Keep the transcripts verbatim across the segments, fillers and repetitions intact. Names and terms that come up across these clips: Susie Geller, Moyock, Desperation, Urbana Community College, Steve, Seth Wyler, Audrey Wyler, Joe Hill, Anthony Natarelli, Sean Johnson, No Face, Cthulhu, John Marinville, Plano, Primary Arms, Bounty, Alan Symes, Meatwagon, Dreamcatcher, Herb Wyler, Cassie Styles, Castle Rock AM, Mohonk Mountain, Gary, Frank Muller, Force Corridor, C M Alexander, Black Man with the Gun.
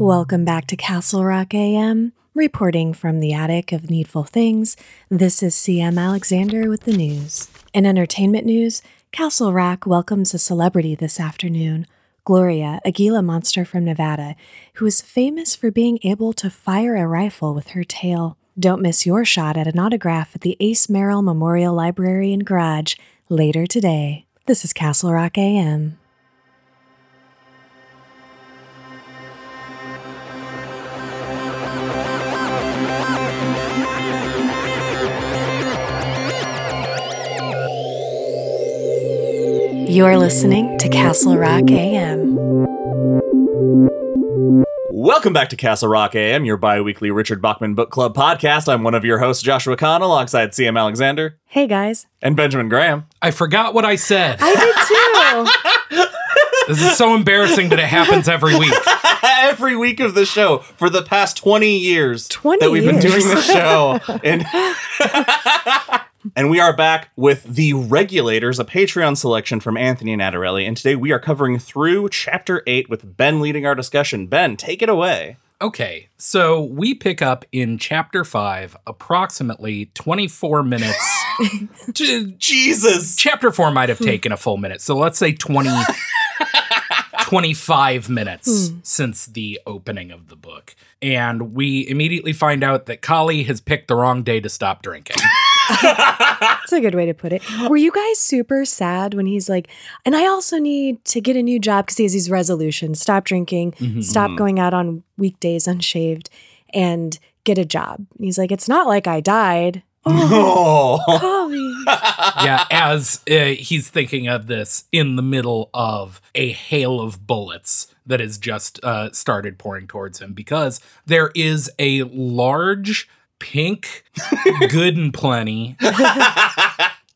Welcome back to Castle Rock A M, reporting from the attic of Needful Things. This is C M Alexander with the news. In entertainment news, Castle Rock welcomes a celebrity this afternoon, Gloria, a Gila monster from Nevada, who is famous for being able to fire a rifle with her tail. Don't miss your shot at an autograph at the Ace Merrill Memorial Library and Garage later today. This is Castle Rock A M. You're listening to Castle Rock A M. Welcome back to Castle Rock A M, your bi-weekly Richard Bachman Book Club podcast. I'm one of your hosts, Joshua Kahn, alongside C M Alexander. Hey, guys. And Benjamin Graham. I forgot what I said. I did, too. This is so embarrassing that it happens every week. Every week of the show for the past twenty years twenty that we've years. been doing this show. And... And we are back with The Regulators, a Patreon selection from Anthony Natarelli. And today we are covering through Chapter eight with Ben leading our discussion. Ben, take it away. Okay, so we pick up in Chapter five, approximately twenty-four minutes. to, Jesus! Chapter four might have taken a full minute, so let's say twenty twenty-five minutes mm. since the opening of the book. And we immediately find out that Collie has picked the wrong day to stop drinking. That's a good way to put it. Were you guys super sad when he's like, and I also need to get a new job because he has these resolutions, stop drinking, mm-hmm. stop going out on weekdays unshaved, and get a job. And he's like, it's not like I died. Oh, no. Collie. Yeah, as uh, he's thinking of this in the middle of a hail of bullets that has just uh, started pouring towards him, because there is a large... pink Good and Plenty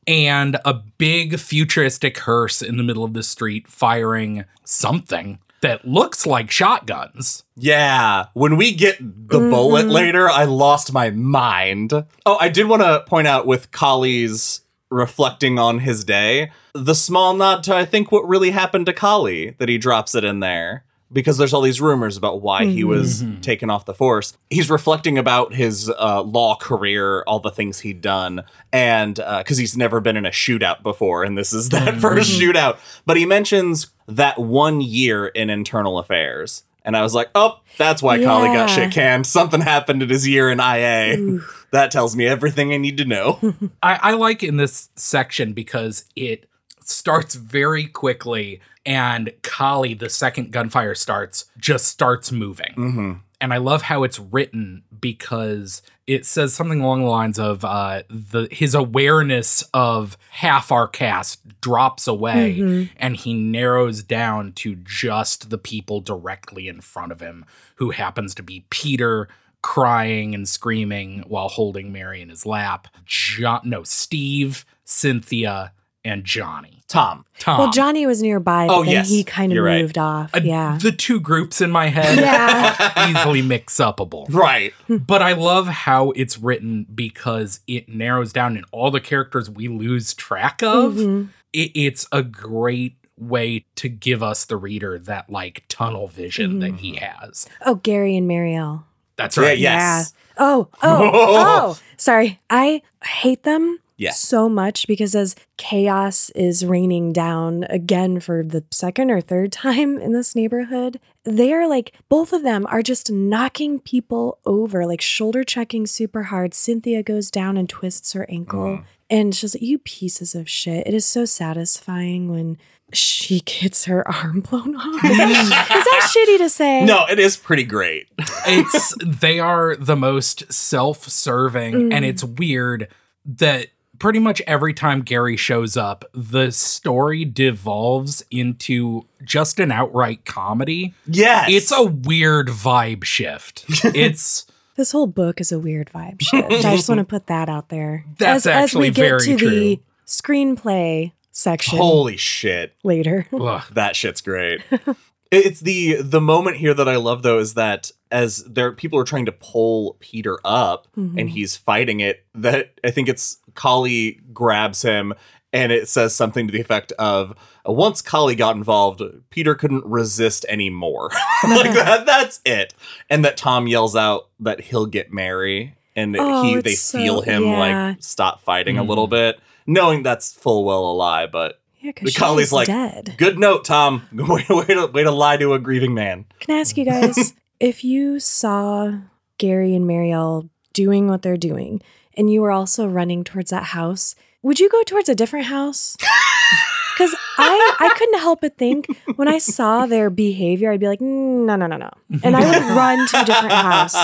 and a big futuristic hearse in the middle of the street firing something that looks like shotguns. Yeah, when we get the mm. bullet later, I lost my mind. Oh, I did want to point out with Collie's reflecting on his day, the small nod to I think what really happened to Collie that he drops it in there. Because there's all these rumors about why he was mm-hmm. taken off the force. He's reflecting about his uh, law career, all the things he'd done, and because uh, he's never been in a shootout before, and this is that mm-hmm. first shootout. But he mentions that one year in internal affairs, and I was like, oh, that's why yeah. Collie got shit canned. Something happened in his year in I A. Ooh. That tells me everything I need to know. I-, I like in this section because it starts very quickly, and Collie, the second gunfire starts, just starts moving. Mm-hmm. And I love how it's written because it says something along the lines of uh, the his awareness of half our cast drops away mm-hmm. and he narrows down to just the people directly in front of him, who happens to be Peter, crying and screaming while holding Mary in his lap. Jo- no, Steve, Cynthia, and Johnny. Tom. Tom. Well, Johnny was nearby, but oh, then yes. he kind of You're moved right. off. Uh, yeah. The two groups in my head yeah. are easily mix-upable. Right. But I love how it's written because it narrows down in all the characters we lose track of. Mm-hmm. It, it's a great way to give us, the reader, that like tunnel vision mm-hmm. that he has. Oh, Gary and Mariel. That's right. Yeah, yes. Yeah. Oh, oh, oh. Sorry. I hate them. Yeah. So much, because as chaos is raining down again for the second or third time in this neighborhood, they are like, both of them are just knocking people over, like shoulder checking super hard. Cynthia goes down and twists her ankle mm. and she's like, you pieces of shit. It is so satisfying when she gets her arm blown off. Is that shitty to say? No, it is pretty great. It's they are the most self-serving mm. and it's weird that pretty much every time Gary shows up, the story devolves into just an outright comedy. Yes. It's a weird vibe shift. It's this whole book is a weird vibe shift. I just want to put that out there. That's as, actually as we get very to true. The screenplay section. Holy shit. Later. Ugh, that shit's great. It's the the moment here that I love, though, is that as there people are trying to pull Peter up mm-hmm. and he's fighting it, that I think it's Collie grabs him And it says something to the effect of, once Collie got involved, Peter couldn't resist anymore. Like, that, that's it. And that Tom yells out that he'll get Mary. And oh, he they so, feel him, yeah. like, stop fighting mm. a little bit. Knowing that's full well a lie, but yeah, the Collie's like, dead. Good note, Tom. Way, way, to, way to lie to a grieving man. Can I ask you guys, if you saw Gary and Mariel doing what they're doing, and you were also running towards that house... would you go towards a different house? Because I, I couldn't help but think when I saw their behavior, I'd be like, no, no, no, no. And I would run to a different house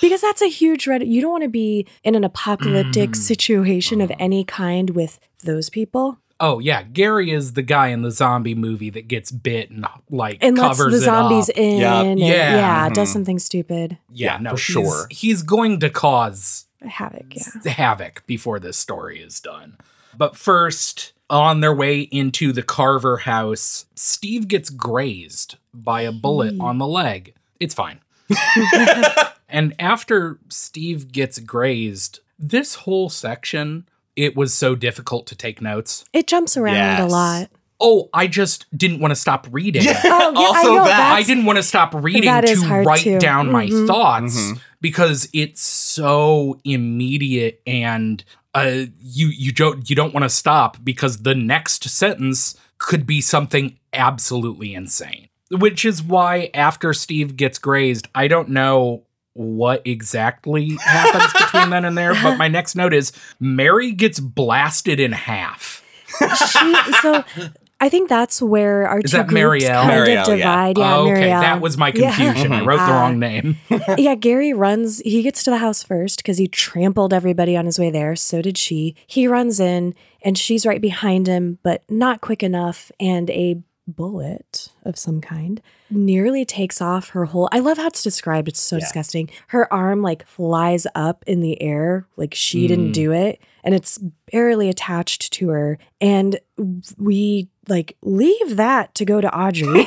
because that's a huge red. You don't want to be in an apocalyptic situation of any kind with those people. Oh, yeah. Gary is the guy in the zombie movie that gets bit and, like, and covers the zombies it up. In. Yep. And, yeah. Yeah. Mm-hmm. Does something stupid. Yeah, yeah no, for sure. He's, he's going to cause... havoc, yeah. Havoc before this story is done. But first, on their way into the Carver house, Steve gets grazed by a bullet on the leg. It's fine. And after Steve gets grazed, this whole section, it was so difficult to take notes. It jumps around yes. a lot. Oh, I just didn't want to stop reading. Yeah. Oh, yeah, also I know, that. I didn't want to stop reading to write too. down mm-hmm. my thoughts mm-hmm. because it's so immediate and uh, you you don't you don't want to stop because the next sentence could be something absolutely insane. Which is why after Steve gets grazed, I don't know what exactly happens between then and there, but my next note is Mary gets blasted in half. she, so... I think that's where our Is two groups Mariel? kind Mariel, of divide. Yeah, yeah oh, okay. Mariel. That was my confusion. Yeah. I wrote uh, the wrong name. Yeah, Gary runs. He gets to the house first because he trampled everybody on his way there. So did she. He runs in, and she's right behind him, but not quick enough. And a bullet of some kind nearly takes off her whole... I love how it's described. It's so yeah. disgusting. Her arm, like, flies up in the air like she mm. didn't do it. And it's barely attached to her. And we... like, leave that to go to Audrey.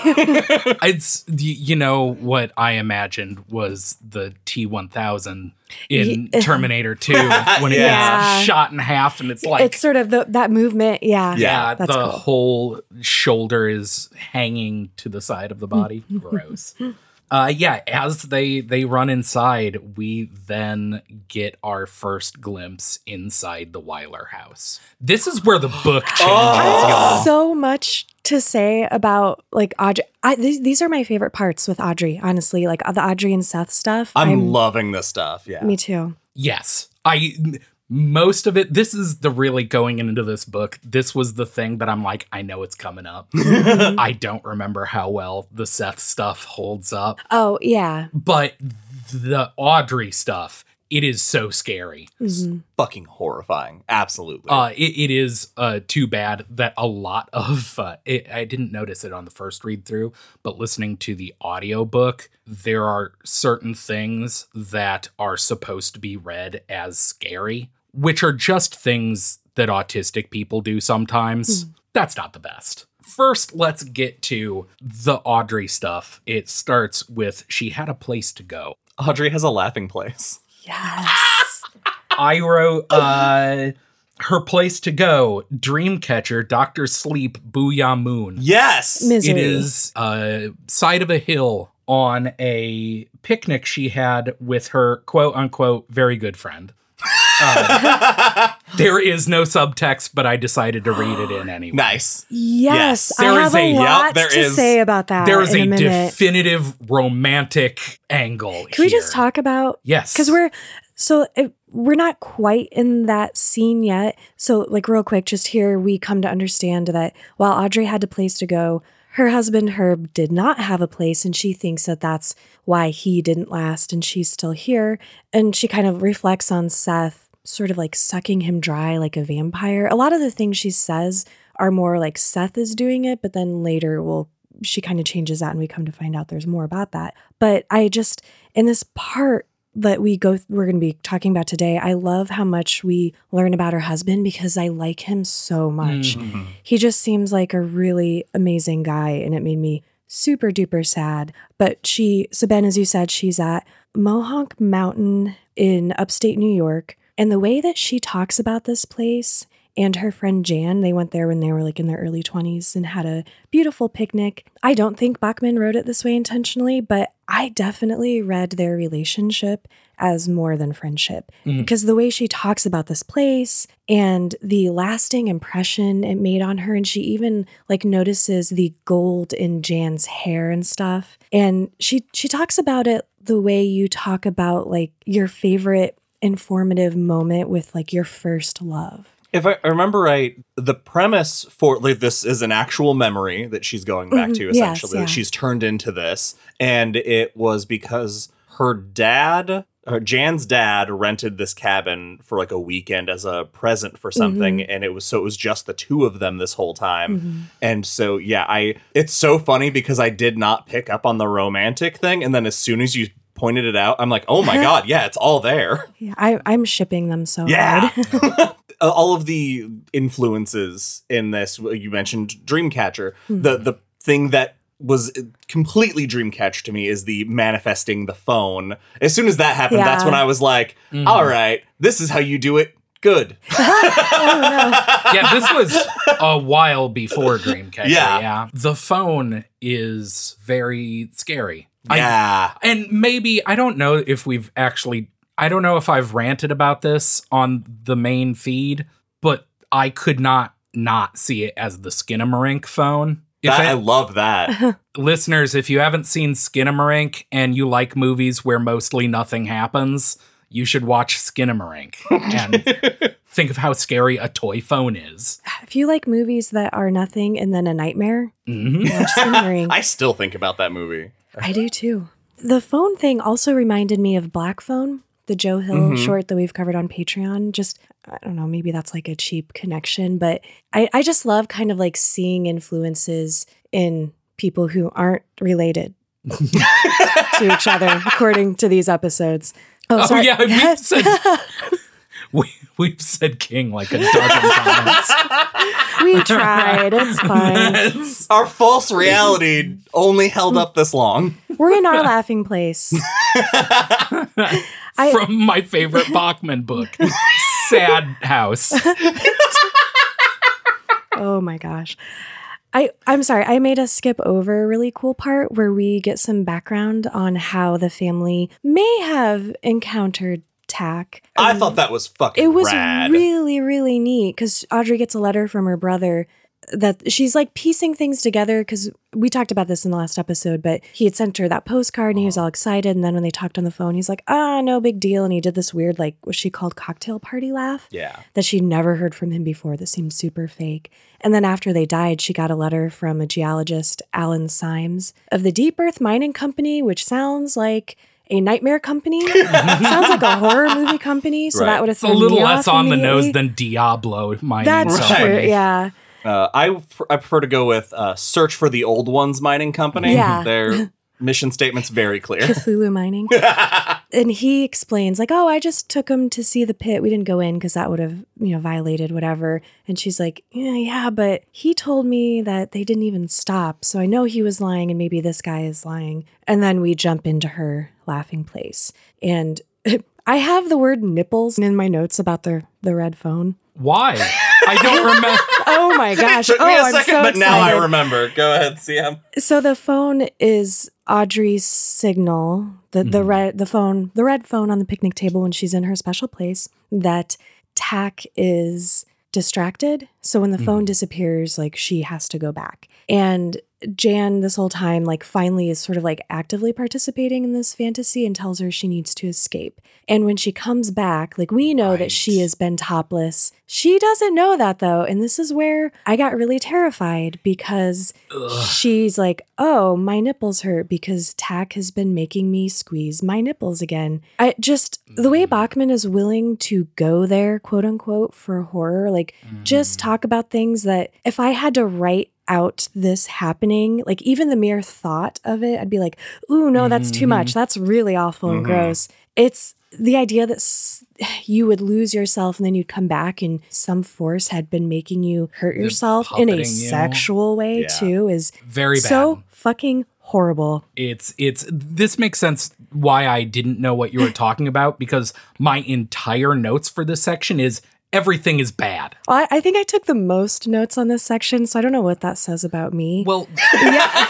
It's, you know, what I imagined was the T one thousand in yeah. Terminator two when it yeah. gets shot in half and it's like... it's sort of the, that movement, yeah. Yeah, that's the cool. whole shoulder is hanging to the side of the body. Gross. Uh, yeah, as they, they run inside, we then get our first glimpse inside the Wyler house. This is where the book changes. Oh. I have so much to say about, like, Audrey. I, th- these are my favorite parts with Audrey, honestly. Like, the Audrey and Seth stuff. I'm, I'm loving this stuff, yeah. Me too. Yes. I... most of it, this is the really going into this book. This was the thing that I'm like, I know it's coming up. I don't remember how well the Seth stuff holds up. Oh, yeah. But the Audrey stuff, it is so scary. Mm-hmm. Fucking horrifying. Absolutely. Uh, it, it is uh, too bad that a lot of, uh, it, I didn't notice it on the first read through, but listening to the audiobook, there are certain things that are supposed to be read as scary, which are just things that autistic people do sometimes. Mm. That's not the best. First, let's get to the Audrey stuff. It starts with, she had a place to go. Audrey has a laughing place. Yes. I wrote, uh, her place to go, Dreamcatcher, Doctor Sleep, Booyah Moon. Yes. Misery. It is uh, side of a hill on a picnic she had with her quote unquote very good friend. Uh, there is no subtext, but I decided to read it in anyway. Nice. Yes, yes. There I have is a lot yep, there to is, say about that. There is in a, a definitive romantic angle. Can here. we just talk about? Yes, because we're so it, we're not quite in that scene yet. So, like, real quick, just here we come to understand that while Audrey had a place to go, her husband Herb did not have a place, and she thinks that that's why he didn't last, and she's still here. And she kind of reflects on Seth, sort of like sucking him dry like a vampire. A lot of the things she says are more like Seth is doing it, but then later we'll, she kind of changes that, and we come to find out there's more about that. But I just, in this part that we go, we're going to be talking about today, I love how much we learn about her husband because I like him so much. Mm-hmm. He just seems like a really amazing guy, and it made me super duper sad. But she, so Ben, as you said, she's at Mohonk Mountain in upstate New York, and the way that she talks about this place and her friend Jan. They went there when they were like in their early twenties and had a beautiful picnic. I don't think Bachman wrote it this way intentionally, but I definitely read their relationship as more than friendship, mm. because the way she talks about this place and the lasting impression it made on her. And she even like notices the gold in Jan's hair and stuff. And she, she talks about it the way you talk about like your favorite informative moment with like your first love. If I remember right, the premise for like, this is an actual memory that she's going back mm-hmm. to, essentially. Yes, yeah. She's turned into this. And it was because her dad, her, Jan's dad, rented this cabin for like a weekend as a present for something. Mm-hmm. And it was so it was just the two of them this whole time. Mm-hmm. And so, yeah, I it's so funny because I did not pick up on the romantic thing. And then as soon as you pointed it out, I'm like, oh my God, yeah, it's all there. Yeah, I, I'm shipping them so yeah. hard. All of the influences in this, you mentioned Dreamcatcher. Mm-hmm. The the thing that was completely Dreamcatcher to me is the manifesting the phone. As soon as that happened, yeah. that's when I was like, mm-hmm. all right, this is how you do it. Good. Oh, no. Yeah, this was a while before Dreamcatcher. Yeah. yeah. The phone is very scary. Yeah. I, and maybe, I don't know if we've actually... I don't know if I've ranted about this on the main feed, but I could not not see it as the Skinnamarink phone. That, I, I love that. Listeners, if you haven't seen Skinnamarink and you like movies where mostly nothing happens, you should watch Skinnamarink and think of how scary a toy phone is. If you like movies that are nothing and then a nightmare, mm-hmm. watch Skinnamarink. I still think about that movie. I do too. The phone thing also reminded me of Black Phone. The Joe Hill mm-hmm. short that we've covered on Patreon. Just, I don't know, maybe that's like a cheap connection, but I, I just love kind of like seeing influences in people who aren't related to each other, according to these episodes. Oh, oh sorry. yeah, we've said, we, we've said King like a dozen times. We tried, it's fine. That's, our false reality only held up this long. We're in our laughing place. I, From my favorite Bachman book, Sad House. Oh my gosh. I, I'm sorry, I made us skip over a really cool part where we get some background on how the family may have encountered Tak. I um, thought that was fucking It was rad. really, really neat because Audrey gets a letter from her brother that she's like piecing things together because we talked about this in the last episode, but he had sent her that postcard and he was all excited. And then when they talked on the phone, he's like, ah, oh, no big deal. And he did this weird, like what she called cocktail party laugh yeah. that she'd never heard from him before. That seemed super fake. And then after they died, she got a letter from a geologist, Alan Symes of the Deep Earth Mining Company, which sounds like a nightmare company. Sounds like a horror movie company. So right. that would have thrown me off. A little less on the nose than Diablo Mining That's company. True, yeah. Uh, I I prefer to go with uh, Search for the Old Ones Mining Company. Yeah. Their mission statement's very clear. Cthulhu Mining. And he explains like, oh, I just took him to see the pit. We didn't go in because that would have, you know, violated whatever. And she's like, yeah, yeah, but he told me that they didn't even stop. So I know he was lying and maybe this guy is lying. And then we jump into her laughing place. And I have the word nipples in my notes about the, the red phone. Why? I don't remember. Oh my gosh. It took me oh, a second, I'm so but now excited. I remember. Go ahead, Sam. So the phone is Audrey's signal, the, mm-hmm. the red the phone, the red phone on the picnic table when she's in her special place, that Tak is distracted. So when the mm-hmm. phone disappears, like she has to go back. And Jan this whole time, like finally is sort of like actively participating in this fantasy and tells her she needs to escape. And when she comes back, like we know right. that she has been topless. She doesn't know that though. And this is where I got really terrified because Ugh. she's like, oh, my nipples hurt because Tak has been making me squeeze my nipples again. I just, the way Bachman is willing to go there, quote unquote, for horror, like mm. just talk about things that if I had to write out this happening, like even the mere thought of it, I'd be like, ooh, no, that's too much. That's really awful and mm-hmm. gross. It's the idea that s- you would lose yourself and then you'd come back and some force had been making you hurt yourself in a you. sexual way yeah. too is very bad. So fucking horrible. It's, it's, this makes sense why I didn't know what you were talking about because my entire notes for this section is everything is bad. I, I think I took the most notes on this section, so I don't know what that says about me. Well, yeah.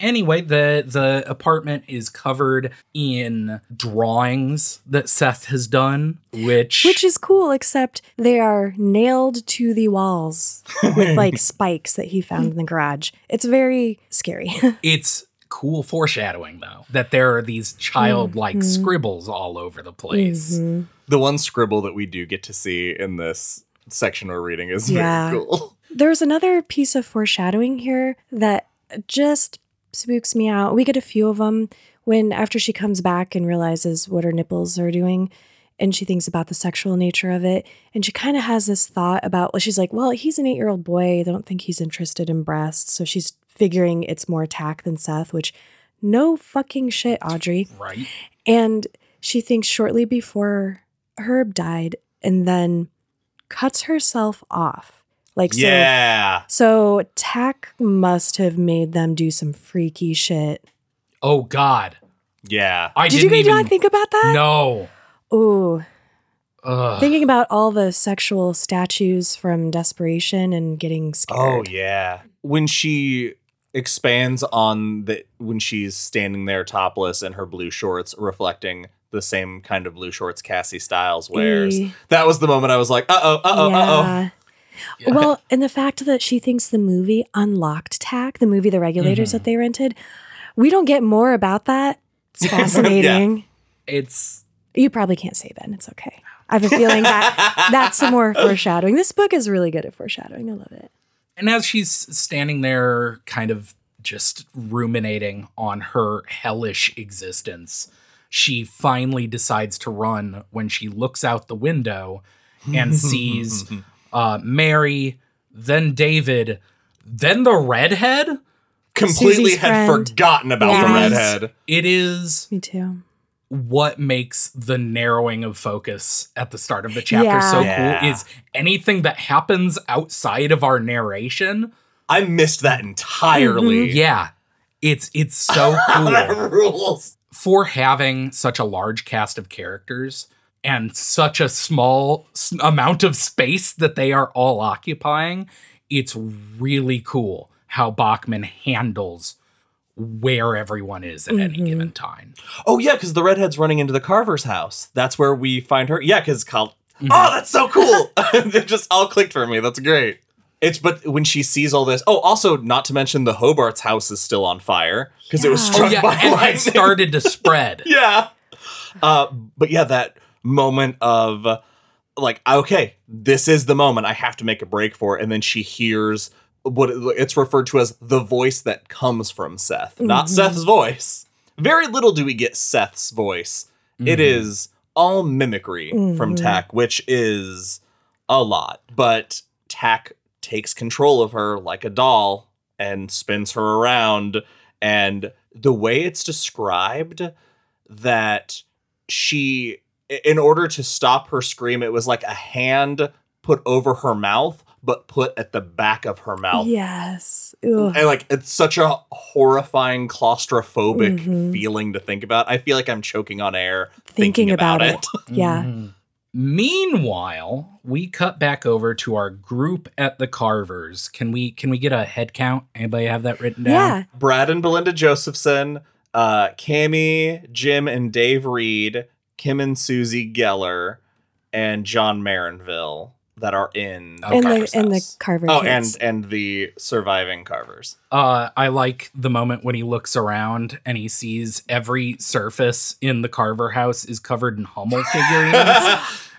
Anyway, the, the apartment is covered in drawings that Seth has done, which... Which is cool, except they are nailed to the walls with, like, spikes that he found in the garage. It's very scary. It's cool foreshadowing, though, that there are these childlike mm-hmm. scribbles all over the place. Mm-hmm. The one scribble that we do get to see in this section we're reading is yeah. very cool. There's another piece of foreshadowing here that just... spooks me out. We get a few of them when after she comes back and realizes what her nipples are doing, and she thinks about the sexual nature of it, and she kind of has this thought about, well, she's like, well, he's an eight-year-old boy. I don't think he's interested in breasts. So she's figuring it's more Tak than Seth, which no fucking shit, Audrey. Right. And she thinks shortly before Herb died, and then cuts herself off. Like, yeah. So, so Tak must have made them do some freaky shit. Oh, God. Yeah. I Did didn't you guys not think about that? No. Ooh. Ugh. Thinking about all the sexual statues from Desperation and getting scared. Oh, yeah. When she expands on the, when she's standing there topless in her blue shorts reflecting the same kind of blue shorts Cassie Styles wears. E- that was the moment I was like, uh-oh, uh-oh, yeah. uh-oh. Yeah. Well, and the fact that she thinks the movie unlocked Tak, the movie The Regulators mm-hmm. that they rented, we don't get more about that. It's fascinating. yeah. It's You probably can't say Ben. It's okay. I have a feeling that that's some more foreshadowing. This book is really good at foreshadowing. I love it. And as she's standing there kind of just ruminating on her hellish existence, she finally decides to run when she looks out the window and sees... Uh, Mary, then David, then the redhead. Completely Susie's had friend. forgotten about yes. the redhead. It is. Me too. What makes the narrowing of focus at the start of the chapter yeah. so yeah. cool is anything that happens outside of our narration. I missed that entirely. Mm-hmm. Yeah, it's it's so cool. That rules. For having such a large cast of characters. And such a small amount of space that they are all occupying, it's really cool how Bachman handles where everyone is at mm-hmm. any given time. Oh, yeah, because the redhead's running into the Carver's house. That's where we find her. Yeah, because Col- mm-hmm. Oh, that's so cool. It just all clicked for me. That's great. It's but when she sees all this. Oh, also, not to mention the Hobart's house is still on fire because yeah. it was struck oh, yeah, by lightning. And it started to spread. yeah. Uh, but yeah, that... moment of uh, like, okay, this is the moment I have to make a break for it. And then she hears what it's referred to as the voice that comes from Seth, mm-hmm. not Seth's voice. Very little do we get Seth's voice. Mm-hmm. It is all mimicry mm-hmm. from Tak, which is a lot. But Tak takes control of her like a doll and spins her around. And the way it's described that she... in order to stop her scream, it was like a hand put over her mouth, but put at the back of her mouth. Yes. Ugh. And like, it's such a horrifying, claustrophobic mm-hmm. feeling to think about. I feel like I'm choking on air thinking, thinking about, about it. it. Yeah. Mm-hmm. Meanwhile, we cut back over to our group at the Carvers. Can we, can we get a head count? Anybody have that written down? Yeah. Brad and Belinda Josephson, uh, Cammie, Jim, and Dave Reed, Kim and Susie Geller, and John Marinville that are in oh, and Carver's the, and the Carver Oh, kids. and and the surviving Carvers. Uh, I like the moment when he looks around and he sees every surface in the Carver house is covered in Hummel figurines.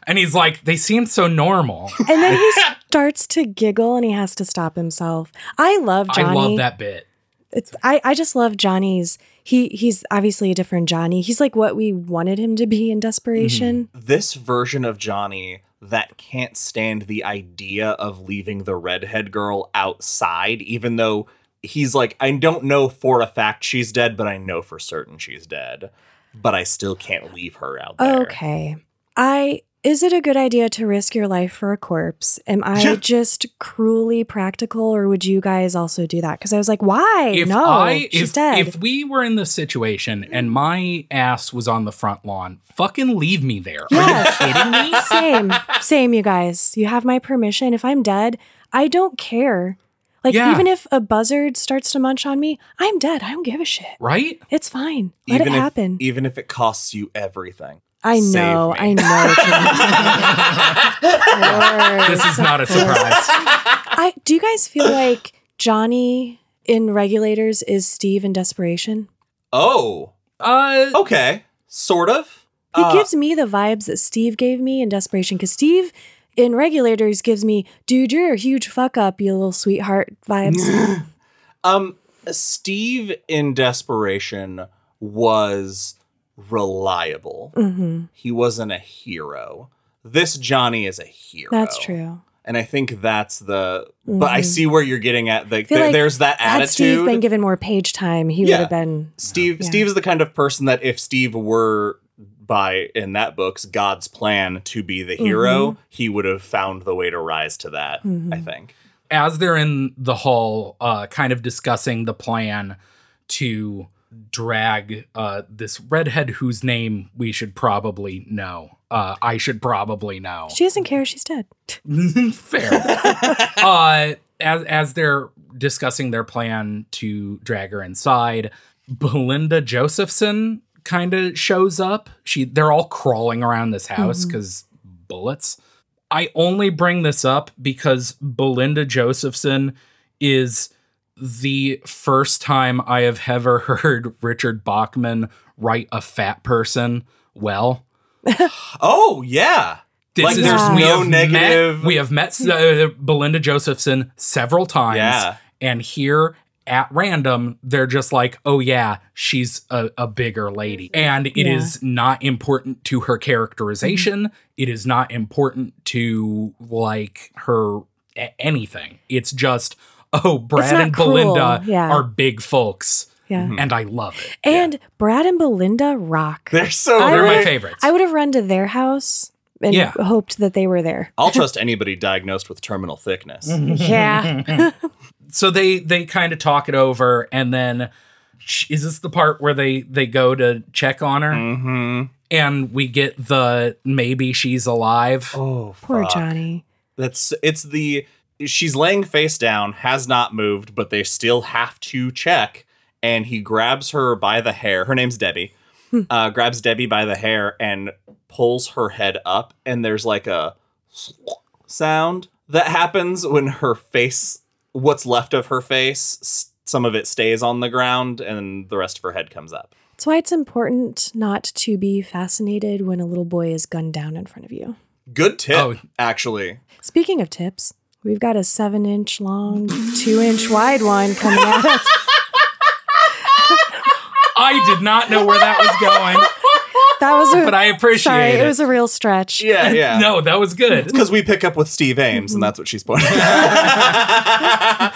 And he's like, they seem so normal. And then he starts to giggle and he has to stop himself. I love Johnny. I love that bit. It's I, I just love Johnny's. He he's obviously a different Johnny. He's like what we wanted him to be in Desperation. Mm-hmm. This version of Johnny that can't stand the idea of leaving the redhead girl outside, even though he's like, I don't know for a fact she's dead, but I know for certain she's dead. But I still can't leave her out there. Okay. I Is it a good idea to risk your life for a corpse? Am I yeah. just cruelly practical, or would you guys also do that? Because I was like, why? If no, I, she's if, dead. If we were in this situation and my ass was on the front lawn, fucking leave me there. Yes. Are you kidding me? Same. Same, you guys. You have my permission. If I'm dead, I don't care. Like, yeah. even if a buzzard starts to munch on me, I'm dead. I don't give a shit. Right? It's fine. Let even it happen. If, even if it costs you everything. I know, I know. This is not a surprise. I, do you guys feel like Johnny in Regulators is Steve in Desperation? Oh, uh, okay, sort of. He uh, gives me the vibes that Steve gave me in Desperation, because Steve in Regulators gives me, dude, you're a huge fuck up, you little sweetheart vibes. um, Steve in Desperation was reliable. Mm-hmm. He wasn't a hero. This Johnny is a hero. That's true. And I think that's the, mm-hmm. but I see where you're getting at. Like, th- like there's that attitude. Had Steve been given more page time, he yeah. would have been. Steve, yeah. Steve is the kind of person that if Steve were, by, in that book's God's plan to be the hero, mm-hmm. he would have found the way to rise to that, mm-hmm. I think. As they're in the hall, uh, kind of discussing the plan to drag uh, this redhead whose name we should probably know. Uh, I should probably know. She doesn't care. She's dead. Fair. uh, as, as they're discussing their plan to drag her inside, Belinda Josephson kind of shows up. She They're all crawling around this house because mm-hmm. bullets. I only bring this up because Belinda Josephson is the first time I have ever heard Richard Bachman write a fat person well. Oh, yeah. This like, is, yeah. We, no have negative. Met, we have met uh, Belinda Josephson several times. Yeah. And here at random, they're just like, oh, yeah, she's a, a bigger lady. And it yeah. is not important to her characterization. Mm-hmm. It is not important to, like, her anything. It's just, oh, Brad and Belinda yeah. are big folks, yeah. and I love it. And yeah. Brad and Belinda rock. They're so I they're my favorites. I would have run to their house and yeah. hoped that they were there. I'll trust anybody diagnosed with terminal thickness. Yeah. So they they kind of talk it over, and then is this the part where they they go to check on her? Mm-hmm. And we get the maybe she's alive. Oh, fuck. Poor Johnny. That's it's the. She's laying face down, has not moved, but they still have to check. And he grabs her by the hair. Her name's Debbie. uh, grabs Debbie by the hair and pulls her head up. And there's like a sound that happens when her face, what's left of her face, some of it stays on the ground and the rest of her head comes up. That's why it's important not to be fascinated when a little boy is gunned down in front of you. Good tip, oh. actually. Speaking of tips. We've got a seven-inch long, two-inch wide one coming at us. I did not know where that was going. That was, a, but I appreciate sorry, it. It was a real stretch. Yeah, yeah. No, that was good. It's because we pick up with Steve Ames, and that's what she's pointing at.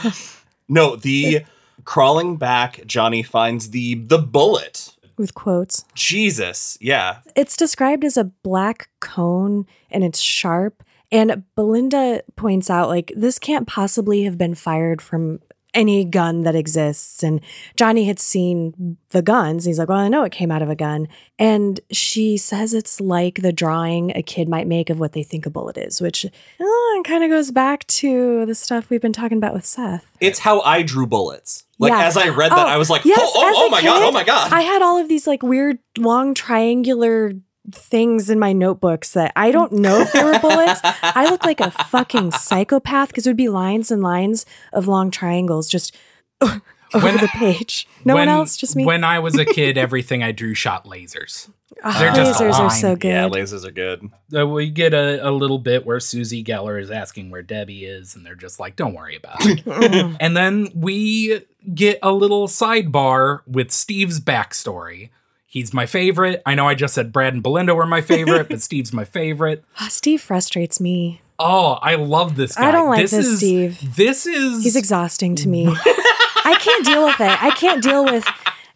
No, the crawling back, Johnny finds the the bullet. With quotes. Jesus, yeah. It's described as a black cone, and it's sharp. And Belinda points out, like, this can't possibly have been fired from any gun that exists. And Johnny had seen the guns. And he's like, well, I know it came out of a gun. And she says it's like the drawing a kid might make of what they think a bullet is, which oh, kind of goes back to the stuff we've been talking about with Seth. It's how I drew bullets. Like, yeah. as I read that, oh, I was like, yes, oh, oh, oh my kid, God, oh, my God. I had all of these, like, weird, long, triangular things in my notebooks that I don't know if they were bullets. I look like a fucking psychopath because it would be lines and lines of long triangles just over when, the page. No when, one else, just me. When I was a kid, everything I drew shot lasers. Oh, They're just lasers are so good. Yeah, lasers are good. Uh, we get a, a little bit where Susie Geller is asking where Debbie is, and they're just like, don't worry about it. And then we get a little sidebar with Steve's backstory. He's my favorite. I know I just said Brad and Belinda were my favorite, but Steve's my favorite. Oh, Steve frustrates me. Oh, I love this guy. I don't like this, this is, Steve. This is... He's exhausting to me. I can't deal with it. I can't deal with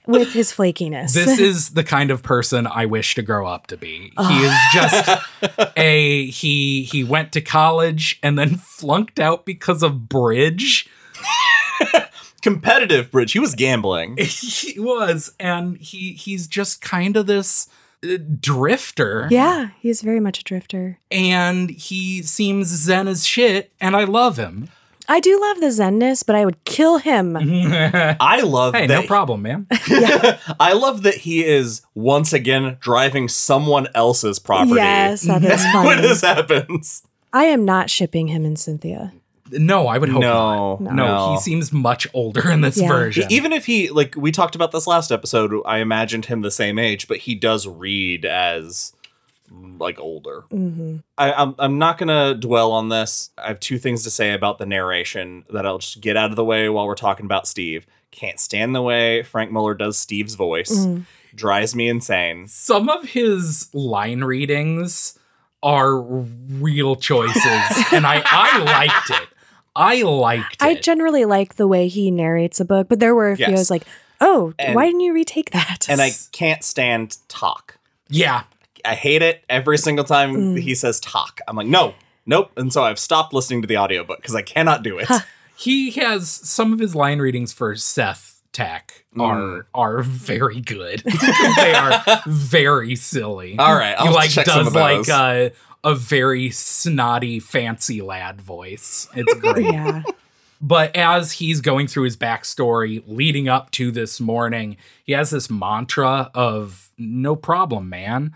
with his flakiness. This is the kind of person I wish to grow up to be. Oh. He is just a, he, he went to college and then flunked out because of bridge. Competitive bridge. He was gambling. He was. And he, he's just kind of this uh, drifter. Yeah. He's very much a drifter. And he seems zen as shit. And I love him. I do love the zenness, but I would kill him. I love hey, that. Hey, no problem, man. Yeah. I love that he is, once again, driving someone else's property. Yes, that is funny. When this happens. I am not shipping him and Cynthia. No, I would hope no, not. No, no, he seems much older in this yeah. version. Even if he, like, we talked about this last episode, I imagined him the same age, but he does read as... like older. Mm-hmm. I, I'm, I'm not going to dwell on this. I have two things to say about the narration that I'll just get out of the way while we're talking about Steve. Can't stand the way Frank Muller does Steve's voice. Mm. Drives me insane. Some of his line readings are real choices, and I, I liked it. I liked it. I generally like the way he narrates a book, but there were a few yes. I was like, oh, and, why didn't you retake that? And I can't stand Tak. Yeah. I hate it every single time mm. he says Tak. I'm like, no, nope. And so I've stopped listening to the audiobook because I cannot do it. Huh. He has some of his line readings for Seth Tak mm. are are very good. They are very silly. All right. I'll he like, check does some of those. like uh, a very snotty, fancy lad voice. It's great. Yeah. But as he's going through his backstory leading up to this morning, he has this mantra of no problem, man.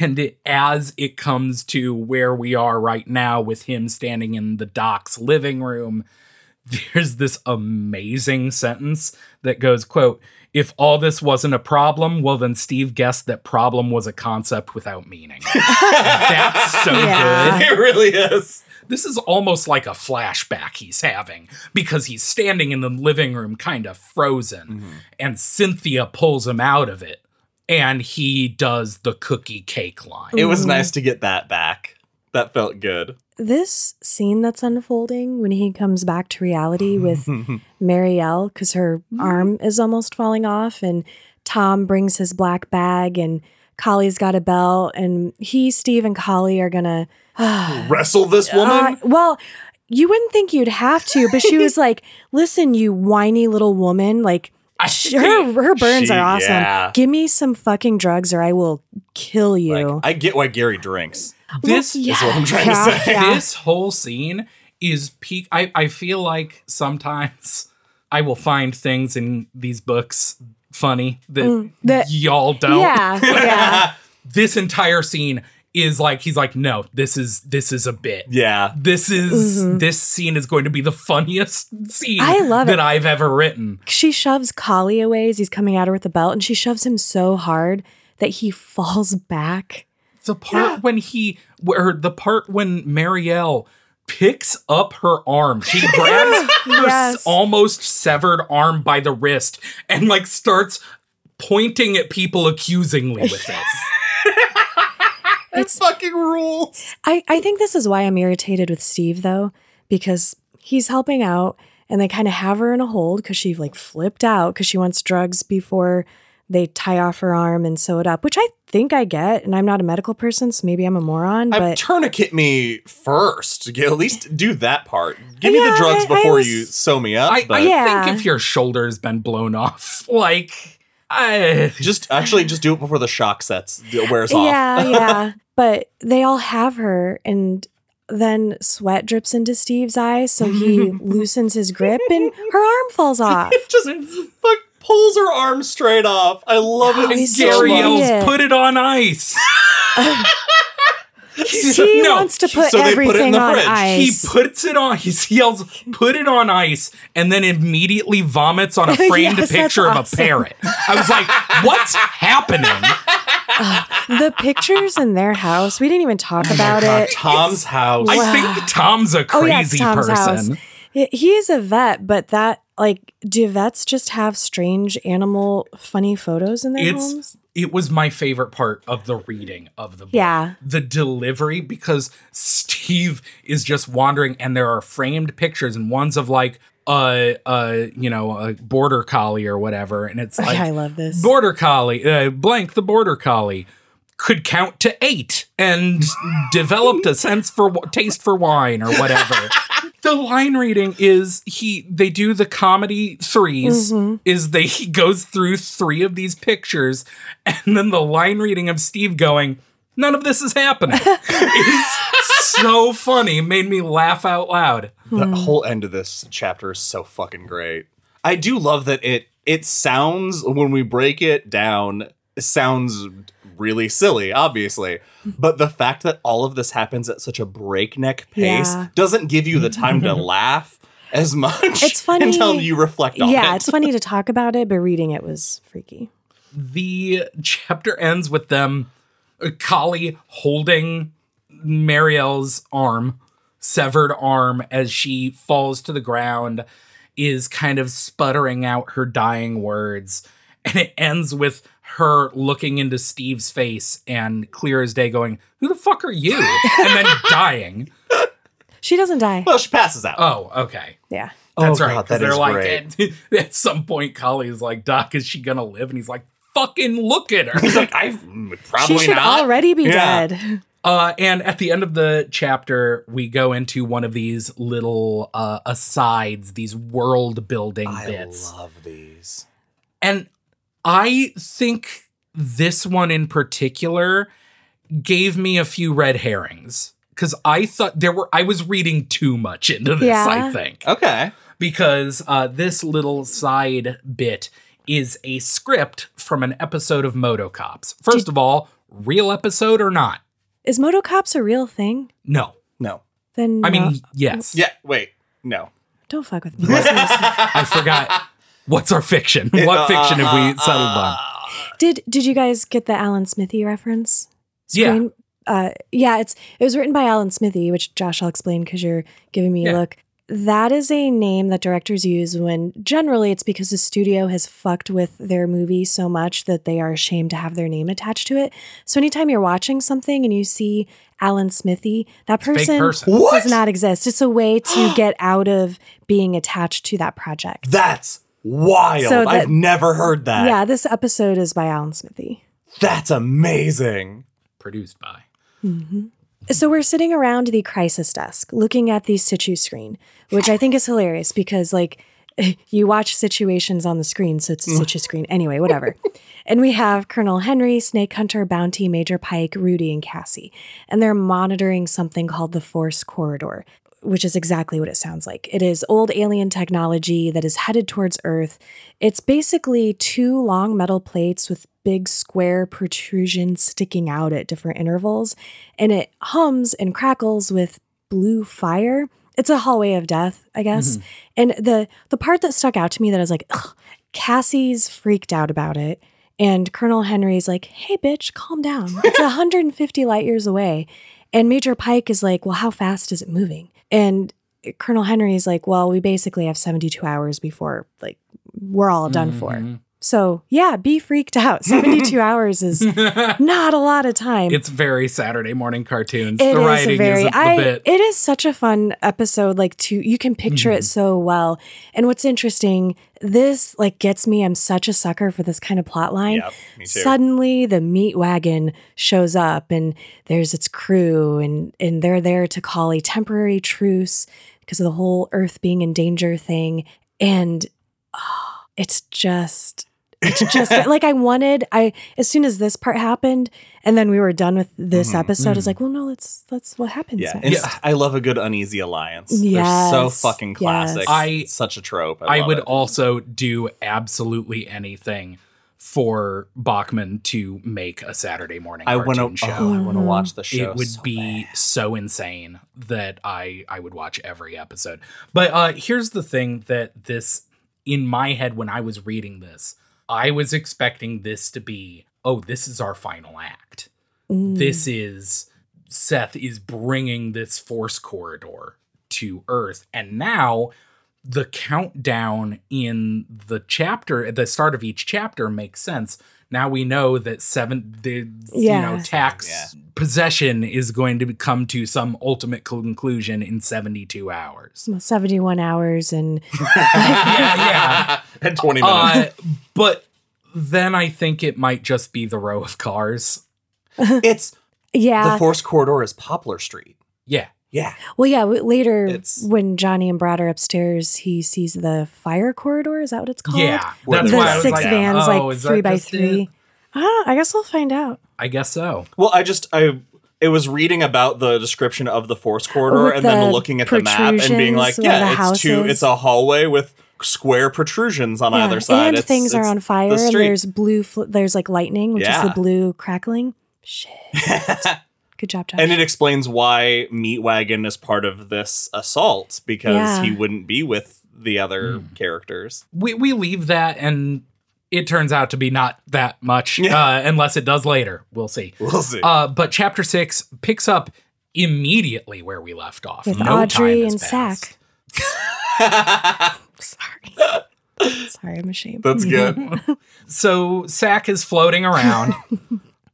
And it, as it comes to where we are right now with him standing in the doc's living room, there's this amazing sentence that goes, quote, if all this wasn't a problem, well, then Steve guessed that problem was a concept without meaning. That's so yeah. good. It really is. This is almost like a flashback he's having because he's standing in the living room kind of frozen mm-hmm. and Cynthia pulls him out of it. And he does the cookie cake line. It was nice to get that back. That felt good. This scene that's unfolding when he comes back to reality with Mariel, because her arm is almost falling off, and Tom brings his black bag, and Collie's got a belt, and he, Steve, and Collie are going to... Uh, wrestle this woman? Uh, well... You wouldn't think you'd have to, but she was like, listen, you whiny little woman, like... Her, her burns she, are awesome. Yeah. Give me some fucking drugs or I will kill you. Like, I get why Gary drinks. This well, yeah, is what I'm trying yeah, to say. Yeah. This whole scene is peak. I, I feel like sometimes I will find things in these books funny that, mm, that y'all don't. Yeah, yeah. This entire scene is like, he's like, no, this is this is a bit. Yeah. This is, mm-hmm. this scene is going to be the funniest scene I love that it. I've ever written. She shoves Collie away as he's coming at her with a belt, and she shoves him so hard that he falls back. The part yeah. when he, or the part when Mariel picks up her arm. She grabs her yes. almost severed arm by the wrist and like starts pointing at people accusingly with it. It's fucking rules. I, I think this is why I'm irritated with Steve, though, because he's helping out and they kind of have her in a hold because she like flipped out because she wants drugs before they tie off her arm and sew it up, which I think I get. And I'm not a medical person, so maybe I'm a moron. But I tourniquet me first. At least do that part. Give yeah, me the drugs I, before I was, you sew me up. I, but. I yeah. think if your shoulder's been blown off, like... I just actually just do it before the shock sets wears off. Yeah, yeah. But they all have her, and then sweat drips into Steve's eyes, so he loosens his grip, and her arm falls off. It just fuck pulls her arm straight off. I love oh, it. And Gary yells, "Put it on ice." Uh, he no. wants to put so everything put on fridge. Ice. He puts it on. He yells, "Put it on ice," and then immediately vomits on a framed yes, picture of awesome. a parrot. I was like, "What's happening?" Uh, the pictures in their house. We didn't even talk oh about God, it. Tom's it's, house. I wow. think Tom's a crazy oh, yeah, it's Tom's person. House. He is a vet, but that like, do vets just have strange animal, funny photos in their it's, homes? It was my favorite part of the reading of the book. Yeah. The delivery, because Steve is just wandering and there are framed pictures and ones of like uh, uh, you know, a border collie or whatever. And it's like, I love this. Border collie, uh, blank the border collie, could count to eight and developed a sense for taste for wine or whatever. The line reading is he, they do the comedy threes, mm-hmm. is they, he goes through three of these pictures, and then the line reading of Steve going, none of this is happening. It's so funny. Made me laugh out loud. The mm. whole end of this chapter is so fucking great. I do love that it, it sounds, when we break it down, it sounds really silly, obviously, but the fact that all of this happens at such a breakneck pace yeah. doesn't give you the time to laugh as much. It's funny until you reflect on yeah, it. Yeah, it's funny to talk about it, but reading it was freaky. The chapter ends with them, Collie holding Marielle's arm, severed arm, as she falls to the ground, is kind of sputtering out her dying words, and it ends with her looking into Steve's face and clear as day going, who the fuck are you? And then dying. She doesn't die. Well, she passes out. Oh, okay. Yeah. That's oh, right. God, that they're is like, great. At, at some point, Collie is like, Doc, is she gonna live? And he's like, fucking look at her. He's like, I probably she should not. already be yeah. dead. Uh, and at the end of the chapter, we go into one of these little uh, asides, these world building bits. I love these. And I think this one in particular gave me a few red herrings, because I thought there were, I was reading too much into this, yeah. I think. Okay. Because uh, this little side bit is a script from an episode of Motocops. First Did, of all, real episode or not? Is Motocops a real thing? No. No. Then I no. mean, yes. Yeah, wait, no. Don't fuck with me. I forgot. What's our fiction? It, what uh, fiction have we settled uh, on? Did Did you guys get the Alan Smithee reference? Screen? Yeah. Uh, yeah, it's it was written by Alan Smithee, which Josh, I'll explain because you're giving me yeah. a look. That is a name that directors use when generally it's because the studio has fucked with their movie so much that they are ashamed to have their name attached to it. So anytime you're watching something and you see Alan Smithee, that person, person. does what? not exist. It's a way to get out of being attached to that project. That's wild. So that, I've never heard that. Yeah, this episode is by Alan Smithee. That's amazing. Produced by. Mm-hmm. So we're sitting around the crisis desk looking at the situ screen, which I think is hilarious because, like, you watch situations on the screen, so it's a situ screen. Anyway, whatever. And we have Colonel Henry, Snake Hunter, Bounty, Major Pike, Rudy, and Cassie. And they're monitoring something called the Force Corridor, which is exactly what it sounds like. It is old alien technology that is headed towards Earth. It's basically two long metal plates with big square protrusions sticking out at different intervals, and it hums and crackles with blue fire. It's a hallway of death, I guess. Mm-hmm. And the the part that stuck out to me that I was like, ugh, Cassie's freaked out about it, and Colonel Henry's like, hey, bitch, calm down. It's one hundred fifty light years away. And Major Pike is like, well, how fast is it moving? And Colonel Henry is like, well, we basically have seventy-two hours before, like, we're all done mm-hmm. for. So, yeah, be freaked out. seventy-two hours is not a lot of time. It's very Saturday morning cartoons. It the is writing very, is I, the bit. It is such a fun episode. Like, to you can picture mm-hmm. it so well. And what's interesting, this, like, gets me. I'm such a sucker for this kind of plot line. Yep, me too. Suddenly, the meat wagon shows up, and there's its crew, and, and they're there to call a temporary truce because of the whole Earth being in danger thing. And oh, it's just... It's just like I wanted, I, as soon as this part happened and then we were done with this mm-hmm, episode, mm-hmm. I was like, well, no, let's, let's, what happens yeah, next? Yeah. I love a good uneasy alliance. Yes, they're so fucking classic. Yes. I, it's such a trope. I, I would it. also do absolutely anything for Bachman to make a Saturday morning I cartoon wanna, show. Oh, I want to watch the show. It would so be bad. so insane that I, I would watch every episode. But uh, here's the thing that this, in my head when I was reading this, I was expecting this to be, oh, this is our final act. Mm. This is, Seth is bringing this Force Corridor to Earth. And now the countdown in the chapter, at the start of each chapter, makes sense. now we know that seven, the yeah. you know, tax yeah. possession is going to come to some ultimate conclusion in seventy-two hours. Well, seventy-one hours and yeah, yeah, and twenty minutes. Uh, but then I think it might just be the row of cars. It's yeah. The Force Corridor is Poplar Street. Yeah. Yeah. Well, yeah. Later, it's, when Johnny and Brad are upstairs, he sees the fire corridor. Is that what it's called? Yeah. That's the why six I was like, vans, oh, like three by three. Oh, I guess we'll find out. I guess so. Well, I just I it was reading about the description of the Force Corridor with and the then looking at the map and being like, yeah, it's two. It's a hallway with square protrusions on yeah. either side. And it's, things it's are on fire. The and there's blue. Fl- there's like lightning, which yeah. is the blue crackling. Shit. Good job, Josh. And it explains why Meatwagon is part of this assault, because yeah. he wouldn't be with the other mm. characters. We we leave that, and it turns out to be not that much, yeah. uh, unless it does later. We'll see. We'll see. Uh, but Chapter six picks up immediately where we left off. With no Audrey time and Sack. Sorry. Sorry, I'm ashamed. That's good. So Sack is floating around.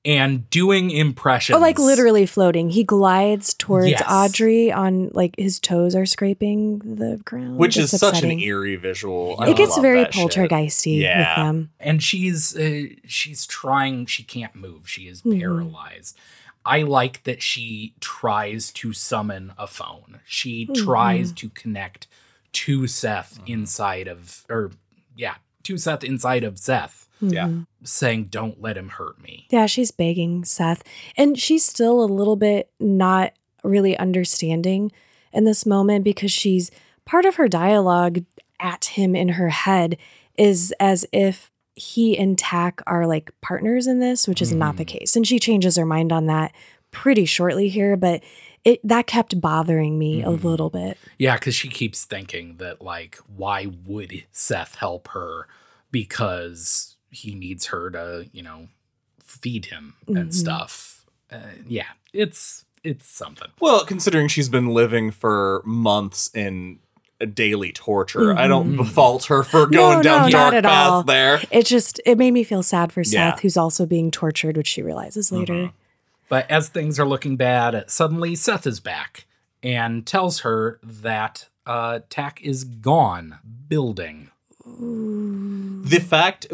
And doing impressions. Oh, like literally floating. He glides towards yes. Audrey on, like, his toes are scraping the ground. Which it's is upsetting. Such an eerie visual. I it gets very poltergeisty yeah. with them. And she's, uh, she's trying, she can't move. She is mm-hmm. paralyzed. I like that she tries to summon a phone. She mm-hmm. tries to connect to Seth mm-hmm. inside of, or yeah, to Seth inside of Seth. Yeah. Mm-hmm. Saying, don't let him hurt me. Yeah, she's begging Seth. And she's still a little bit not really understanding in this moment, because she's part of her dialogue at him in her head is as if he and Tak are like partners in this, which is mm. not the case. And she changes her mind on that pretty shortly here, but it that kept bothering me mm. a little bit. Yeah, because she keeps thinking that, like, why would Seth help her? Because he needs her to, you know, feed him and mm-hmm. stuff. Uh, yeah, it's it's something. Well, considering she's been living for months in daily torture, mm-hmm. I don't fault her for going no, down no, dark not path all. There. It just, it made me feel sad for Seth, yeah. who's also being tortured, which she realizes later. Mm-hmm. But as things are looking bad, suddenly Seth is back and tells her that uh, Tak is gone building. Ooh. The fact...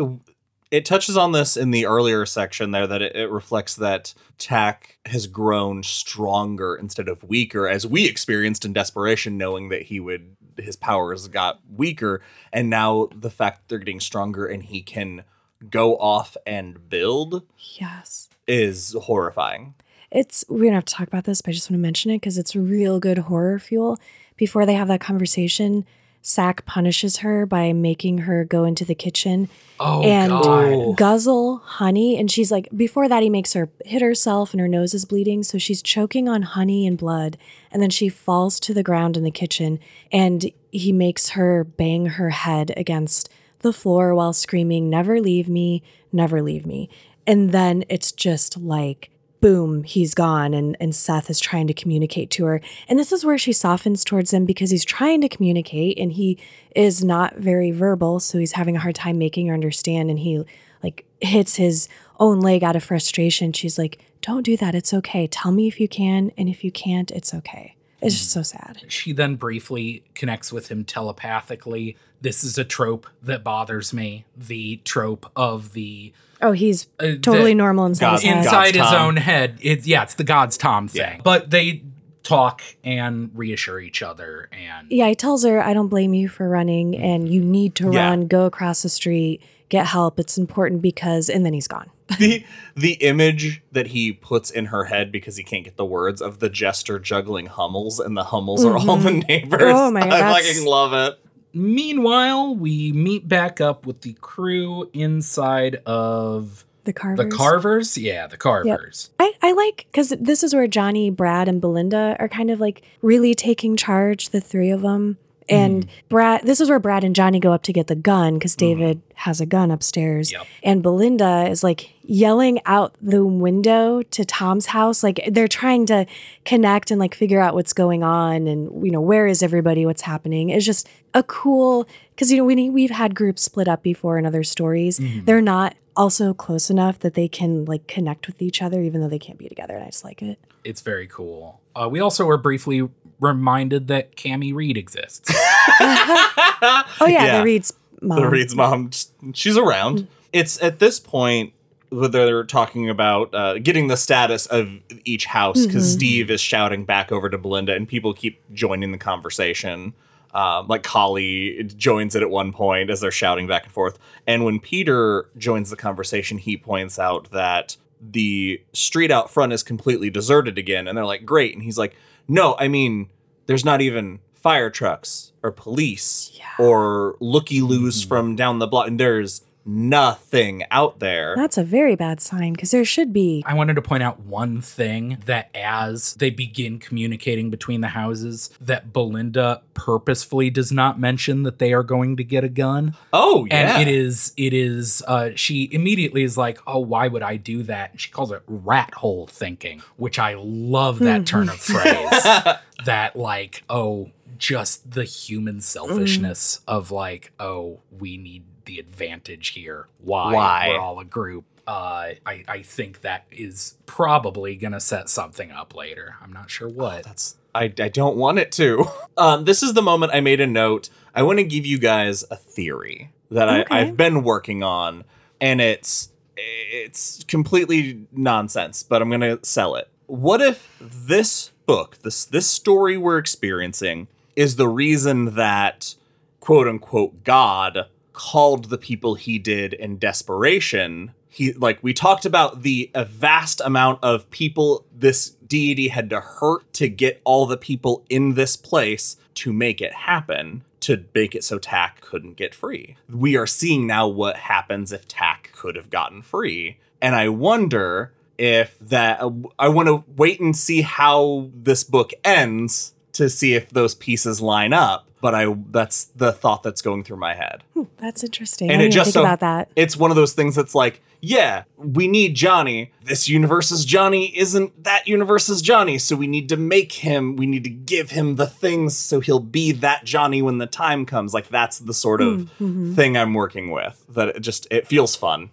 It touches on this in the earlier section there, that it, it reflects that Tak has grown stronger instead of weaker, as we experienced in Desperation, knowing that he would his powers got weaker. And now the fact they're getting stronger and he can go off and build yes, is horrifying. It's we're going to have to talk about this, but I just want to mention it because it's real good horror fuel. Before they have that conversation, Sack punishes her by making her go into the kitchen oh, and God. guzzle honey. And she's like, before that, he makes her hit herself and her nose is bleeding. So she's choking on honey and blood. And then she falls to the ground in the kitchen and he makes her bang her head against the floor while screaming, "Never leave me, never leave me." And then it's just like, boom, he's gone. And, and Seth is trying to communicate to her. And this is where she softens towards him, because he's trying to communicate and he is not very verbal. So he's having a hard time making her understand. And he like hits his own leg out of frustration. She's like, "Don't do that. It's okay. Tell me if you can. And if you can't, it's okay." It's just so sad. She then briefly connects with him telepathically. This is a trope that bothers me. The trope of the... Oh, he's uh, totally normal inside God's, his head. Inside God's his Tom. own head. It, yeah, it's the God's Tom thing. Yeah. But they talk and reassure each other. And yeah, he tells her, "I don't blame you for running, mm-hmm. and you need to yeah. run. Go across the street. Get help. It's important because..." And then he's gone. The the image that he puts in her head, because he can't get the words, of the jester juggling Hummels, and the Hummels mm-hmm. are all the neighbors. Oh my God, I fucking love it. Meanwhile, we meet back up with the crew inside of the Carvers. The Carvers, yeah, the Carvers. Yep. I I like, because this is where Johnny, Brad, and Belinda are kind of like really taking charge, the three of them. And mm. Brad, this is where Brad and Johnny go up to get the gun, because David mm. has a gun upstairs. Yep. And Belinda is like yelling out the window to Tom's house. Like they're trying to connect and like figure out what's going on and, you know, where is everybody, what's happening. It's just a cool, because, you know, we, we've had groups split up before in other stories. Mm. They're not also close enough that they can like connect with each other, even though they can't be together. And I just like it. It's very cool. Uh, we also were briefly reminded that Cammie Reed exists. oh yeah, yeah, the Reed's mom. The Reed's mom. She's around. Mm-hmm. It's at this point where they're talking about uh, getting the status of each house because mm-hmm. Steve is shouting back over to Belinda and people keep joining the conversation. Um, like Collie joins it at one point as they're shouting back and forth. And when Peter joins the conversation, he points out that the street out front is completely deserted again. And they're like, great. And he's like, no, I mean, there's not even fire trucks or police yeah. or looky-loos mm-hmm. from down the block. And there's nothing out there. That's a very bad sign because there should be. I wanted to point out one thing that as they begin communicating between the houses, that Belinda purposefully does not mention that they are going to get a gun. Oh, yeah. And it is, it is, uh, she immediately is like, oh, why would I do that? And she calls it rat hole thinking, which I love that turn of phrase. That like, oh, just the human selfishness mm. of like, oh, we need the advantage here. Why? Why? We're all a group. Uh, I, I think that is probably going to set something up later. I'm not sure what. Oh, that's I, I don't want it to. Um, this is the moment I made a note. I want to give you guys a theory that okay. I, I've been working on, and it's it's completely nonsense, but I'm going to sell it. What if this book, this this story we're experiencing, is the reason that, quote-unquote, God called the people he did in Desperation. He like we talked about the a vast amount of people this deity had to hurt to get all the people in this place to make it happen, to make it so Tak couldn't get free. We are seeing now what happens if Tak could have gotten free. And I wonder if that I want to wait and see how this book ends to see if those pieces line up. But I that's the thought that's going through my head. Hmm, that's interesting. And I it just think so, about that. It's one of those things that's like, yeah, we need Johnny. This universe's Johnny isn't that universe's Johnny. So we need to make him, we need to give him the things so he'll be that Johnny when the time comes. Like that's the sort of mm-hmm. thing I'm working with. That it just, it feels fun.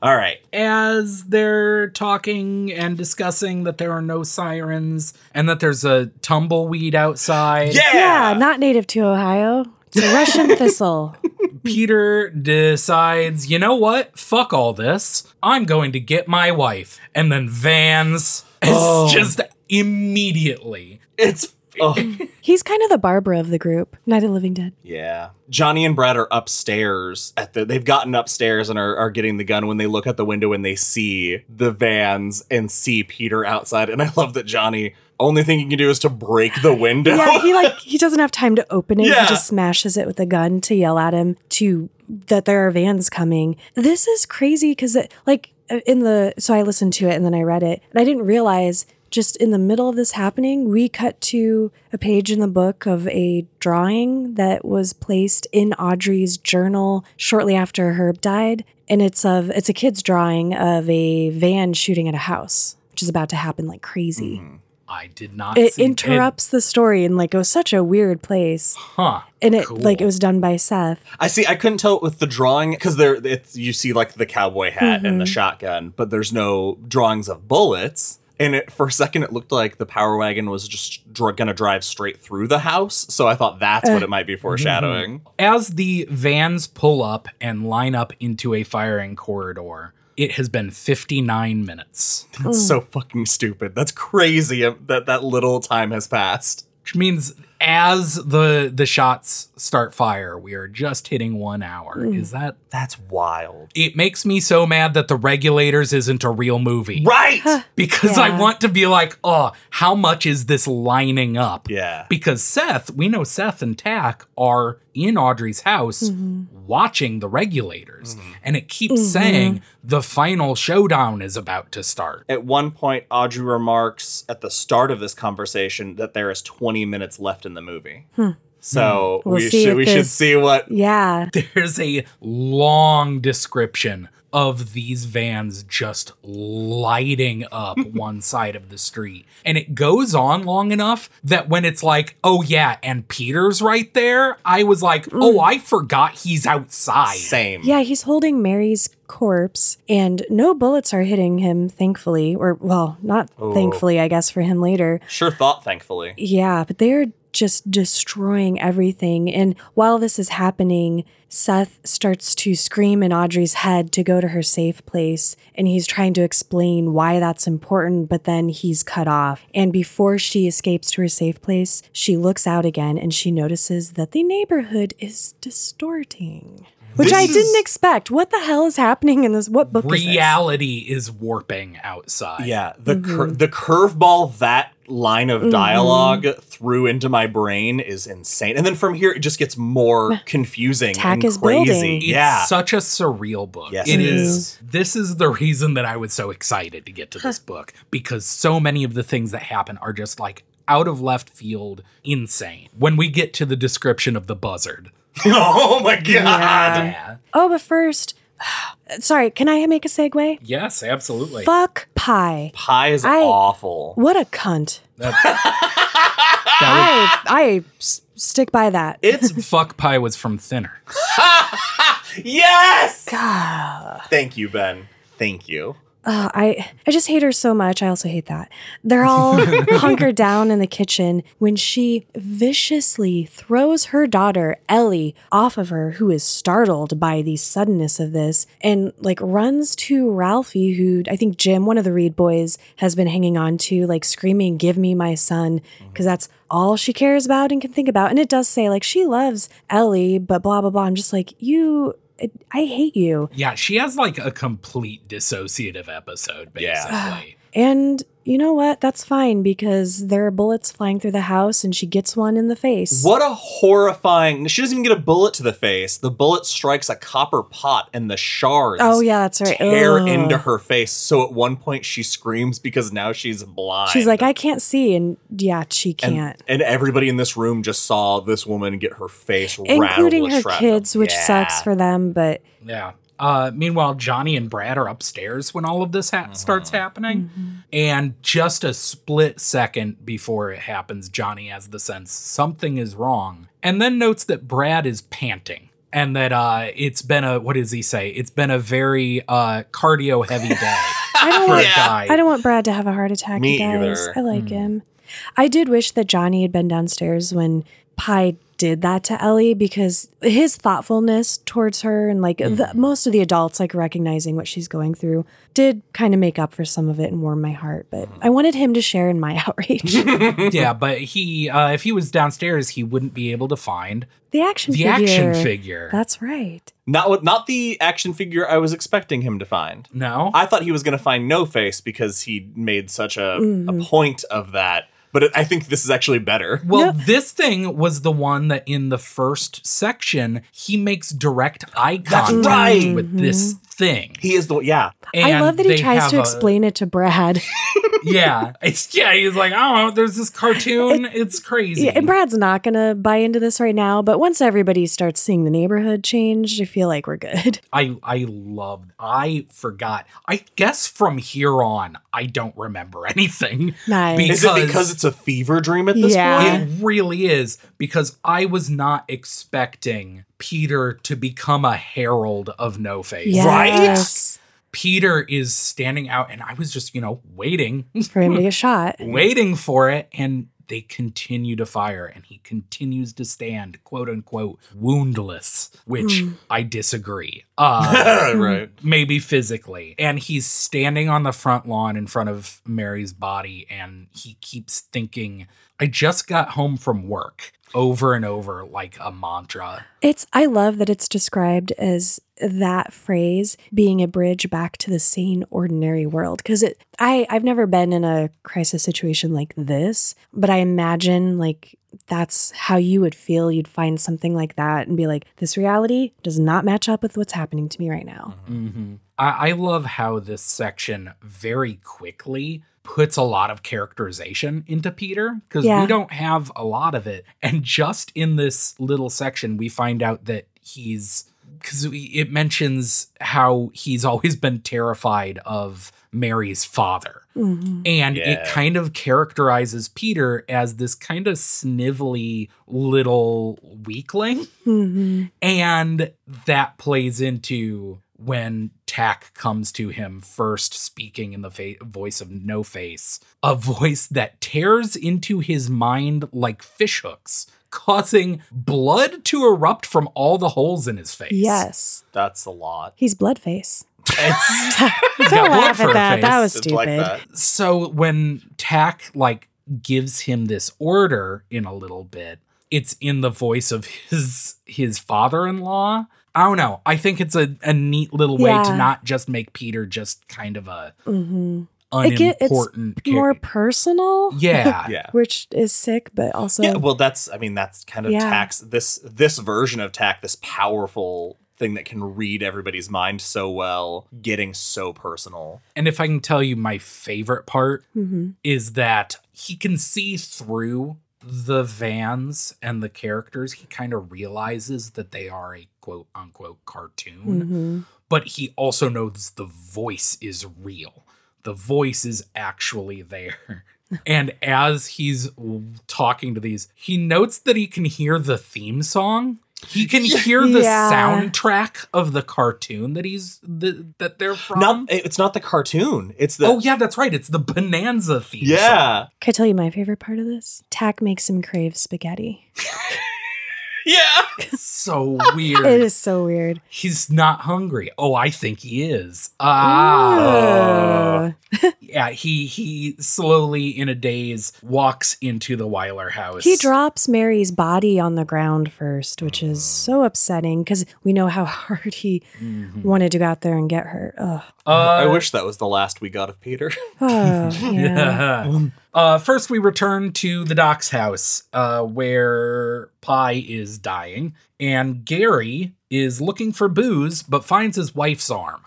All right. As they're talking and discussing that there are no sirens and that there's a tumbleweed outside. Yeah, yeah not native to Ohio. It's a Russian thistle. Peter decides, you know what? Fuck all this. I'm going to get my wife. And then Vans oh. is just immediately. It's oh. He's kind of the Barbara of the group. Night of Living Dead. Yeah. Johnny and Brad are upstairs. At the, they've gotten upstairs and are, are getting the gun when they look out the window and they see the Vans and see Peter outside. And I love that Johnny, only thing he can do is to break the window. Yeah, he like he doesn't have time to open it. Yeah. He just smashes it with a gun to yell at him to that there are Vans coming. This is crazy because like in the, so I listened to it and then I read it and I didn't realize just in the middle of this happening, we cut to a page in the book of a drawing that was placed in Audrey's journal shortly after Herb died. And it's of it's a kid's drawing of a van shooting at a house, which is about to happen like crazy. Mm, I did not It see interrupts it. the story and like goes such a weird place. Huh. And it cool. like it was done by Seth. I see. I couldn't tell it with the drawing because there it's you see like the cowboy hat mm-hmm. and the shotgun, but there's no drawings of bullets. And it, for a second, it looked like the power wagon was just dr- going to drive straight through the house. So I thought that's uh, what it might be foreshadowing. Mm-hmm. As the vans pull up and line up into a firing corridor, it has been fifty-nine minutes. That's mm. so fucking stupid. That's crazy that that little time has passed. Which means as the the shots start fire, we are just hitting one hour. Mm. Is that? That's wild. It makes me so mad that The Regulators isn't a real movie. Right! Because yeah. I want to be like, oh, how much is this lining up? Yeah. Because Seth, we know Seth and Tak are in Audrey's house mm-hmm. watching The Regulators. Mm-hmm. And it keeps mm-hmm. saying the final showdown is about to start. At one point, Audrey remarks at the start of this conversation that there is twenty minutes left in the movie. Hmm. So we'll we, should, we should see what... Yeah. There's a long description of these vans just lighting up one side of the street. And it goes on long enough that when it's like, oh yeah, and Peter's right there, I was like, oh, mm. I forgot he's outside. Same. Yeah, he's holding Mary's corpse and no bullets are hitting him, thankfully. Or, well, not Ooh. thankfully, I guess, for him later. Sure thought, thankfully. Yeah, but they're just destroying everything. And while this is happening, Seth starts to scream in Audrey's head to go to her safe place. And he's trying to explain why that's important, but then he's cut off. And before she escapes to her safe place, she looks out again and she notices that the neighborhood is distorting. Which this I didn't expect. What the hell is happening in this? What book is this? Reality is warping outside. Yeah, the mm-hmm. cur- the curveball that line of dialogue mm-hmm. threw into my brain is insane. And then from here, it just gets more confusing Tak and crazy. It's yeah. such a surreal book. Yes, it, it is. is. This is the reason that I was so excited to get to this book, because so many of the things that happen are just like out of left field, insane. When we get to the description of the buzzard. Oh my God. Yeah. Oh, but first, sorry, can I make a segue? Yes, absolutely. Fuck Pie. Pie is I, awful. What a cunt. That, that was, I, I stick by that. It's Fuck Pie was from Thinner. Yes! God. Thank you, Ben. Thank you. Uh, I, I just hate her so much. I also hate that. They're all hunkered down in the kitchen when she viciously throws her daughter, Ellie, off of her, who is startled by the suddenness of this, and like runs to Ralphie, who I think Jim, one of the Reed boys, has been hanging on to, like screaming, "Give me my son," because that's all she cares about and can think about. And it does say like she loves Ellie, but blah, blah, blah. I'm just like, you... I hate you. Yeah, she has like a complete dissociative episode, basically. Yeah. And you know what? That's fine, because there are bullets flying through the house and she gets one in the face. What a horrifying... She doesn't even get a bullet to the face. The bullet strikes a copper pot and the shards oh, yeah, that's right. tear Ugh. into her face. So at one point she screams because now she's blind. She's like, I can't see. And yeah, she can't. And, and everybody in this room just saw this woman get her face rattled. Including her kids, which yeah. sucks for them, but... Yeah. Uh, meanwhile, Johnny and Brad are upstairs when all of this ha- starts happening. Mm-hmm. And just a split second before it happens, Johnny has the sense something is wrong. And then notes that Brad is panting. And that uh, it's been a, what does he say? It's been a very uh, cardio-heavy day I don't for want, a guy. I don't want Brad to have a heart attack, Me guys. Either. I like mm. him. I did wish that Johnny had been downstairs when Pie did that to Ellie, because his thoughtfulness towards her and like mm. the, most of the adults like recognizing what she's going through did kind of make up for some of it and warm my heart. But I wanted him to share in my outrage. Yeah, but he uh, if he was downstairs, he wouldn't be able to find the action the figure. action figure. That's right. Not not the action figure I was expecting him to find. No, I thought he was going to find No Face because he made such a, mm. a point of that. But I think this is actually better. Well, no. This thing was the one that in the first section, he makes direct eye contact right. with mm-hmm. this thing. He is the, yeah. And I love that he tries to explain a, it to Brad. Yeah. It's, yeah, he's like, oh, there's this cartoon. It, it's crazy. Yeah, and Brad's not going to buy into this right now. But once everybody starts seeing the neighborhood change, I feel like we're good. I, I love, I forgot. I guess from here on, I don't remember anything. Nice. Because, is it because it's a fever dream at this yeah. point? It really is, because I was not expecting Peter to become a herald of No Face. Yes. Right? Peter is standing out, and I was just, you know, waiting for him to get shot. Waiting for it, and they continue to fire, and he continues to stand, quote unquote, woundless, which mm. I disagree. Uh, right. Maybe physically. And he's standing on the front lawn in front of Mary's body, and he keeps thinking, I just got home from work, over and over like a mantra. It's, I love that it's described as that phrase being a bridge back to the sane, ordinary world. Because it, I, I've never been in a crisis situation like this, but I imagine like that's how you would feel. You'd find something like that and be like, this reality does not match up with what's happening to me right now. Mm-hmm. I-, I love how this section very quickly puts a lot of characterization into Peter, because yeah. we don't have a lot of it. And just in this little section, we find out that he's, because it mentions how he's always been terrified of Mary's father. Mm-hmm. And yeah. it kind of characterizes Peter as this kind of snivelly little weakling. Mm-hmm. And that plays into when Tak comes to him first, speaking in the fa- voice of No Face, a voice that tears into his mind like fishhooks, causing blood to erupt from all the holes in his face. Yes. That's a lot. He's Bloodface. It's, don't laugh at that. That was stupid. Like that. So when Tak like gives him this order in a little bit, it's in the voice of his his father-in-law. I don't know. I think it's a, a neat little yeah. way to not just make Peter just kind of a mm-hmm. unimportant. It it's more personal. Yeah. yeah. Which is sick, but also. Yeah, well, that's, I mean, that's kind of yeah. Tak's, this, this version of Tak, this powerful thing that can read everybody's mind so well, getting so personal. And if I can tell you my favorite part mm-hmm. is that he can see through the vans and the characters. He kind of realizes that they are a quote unquote cartoon, mm-hmm. but he also knows the voice is real. The voice is actually there. And as he's talking to these, he notes that he can hear the theme song. He can hear the yeah. soundtrack of the cartoon that he's the, that they're from. No, it's not the cartoon. It's the oh yeah, that's right. It's the Bonanza theme. Yeah. Song. Can I tell you my favorite part of this? Tak makes him crave spaghetti. yeah. It's so weird. It is so weird. He's not hungry. Oh, I think he is. Ah. Uh, yeah. He he slowly, in a daze, walks into the Wyler house. He drops Mary's body on the ground first, which is so upsetting because we know how hard he mm-hmm. wanted to go out there and get her. Ugh. Uh, I wish that was the last we got of Peter. oh, yeah. yeah. Um, Uh, first, we return to the Doc's house, uh, where Pie is dying, and Gary is looking for booze, but finds his wife's arm.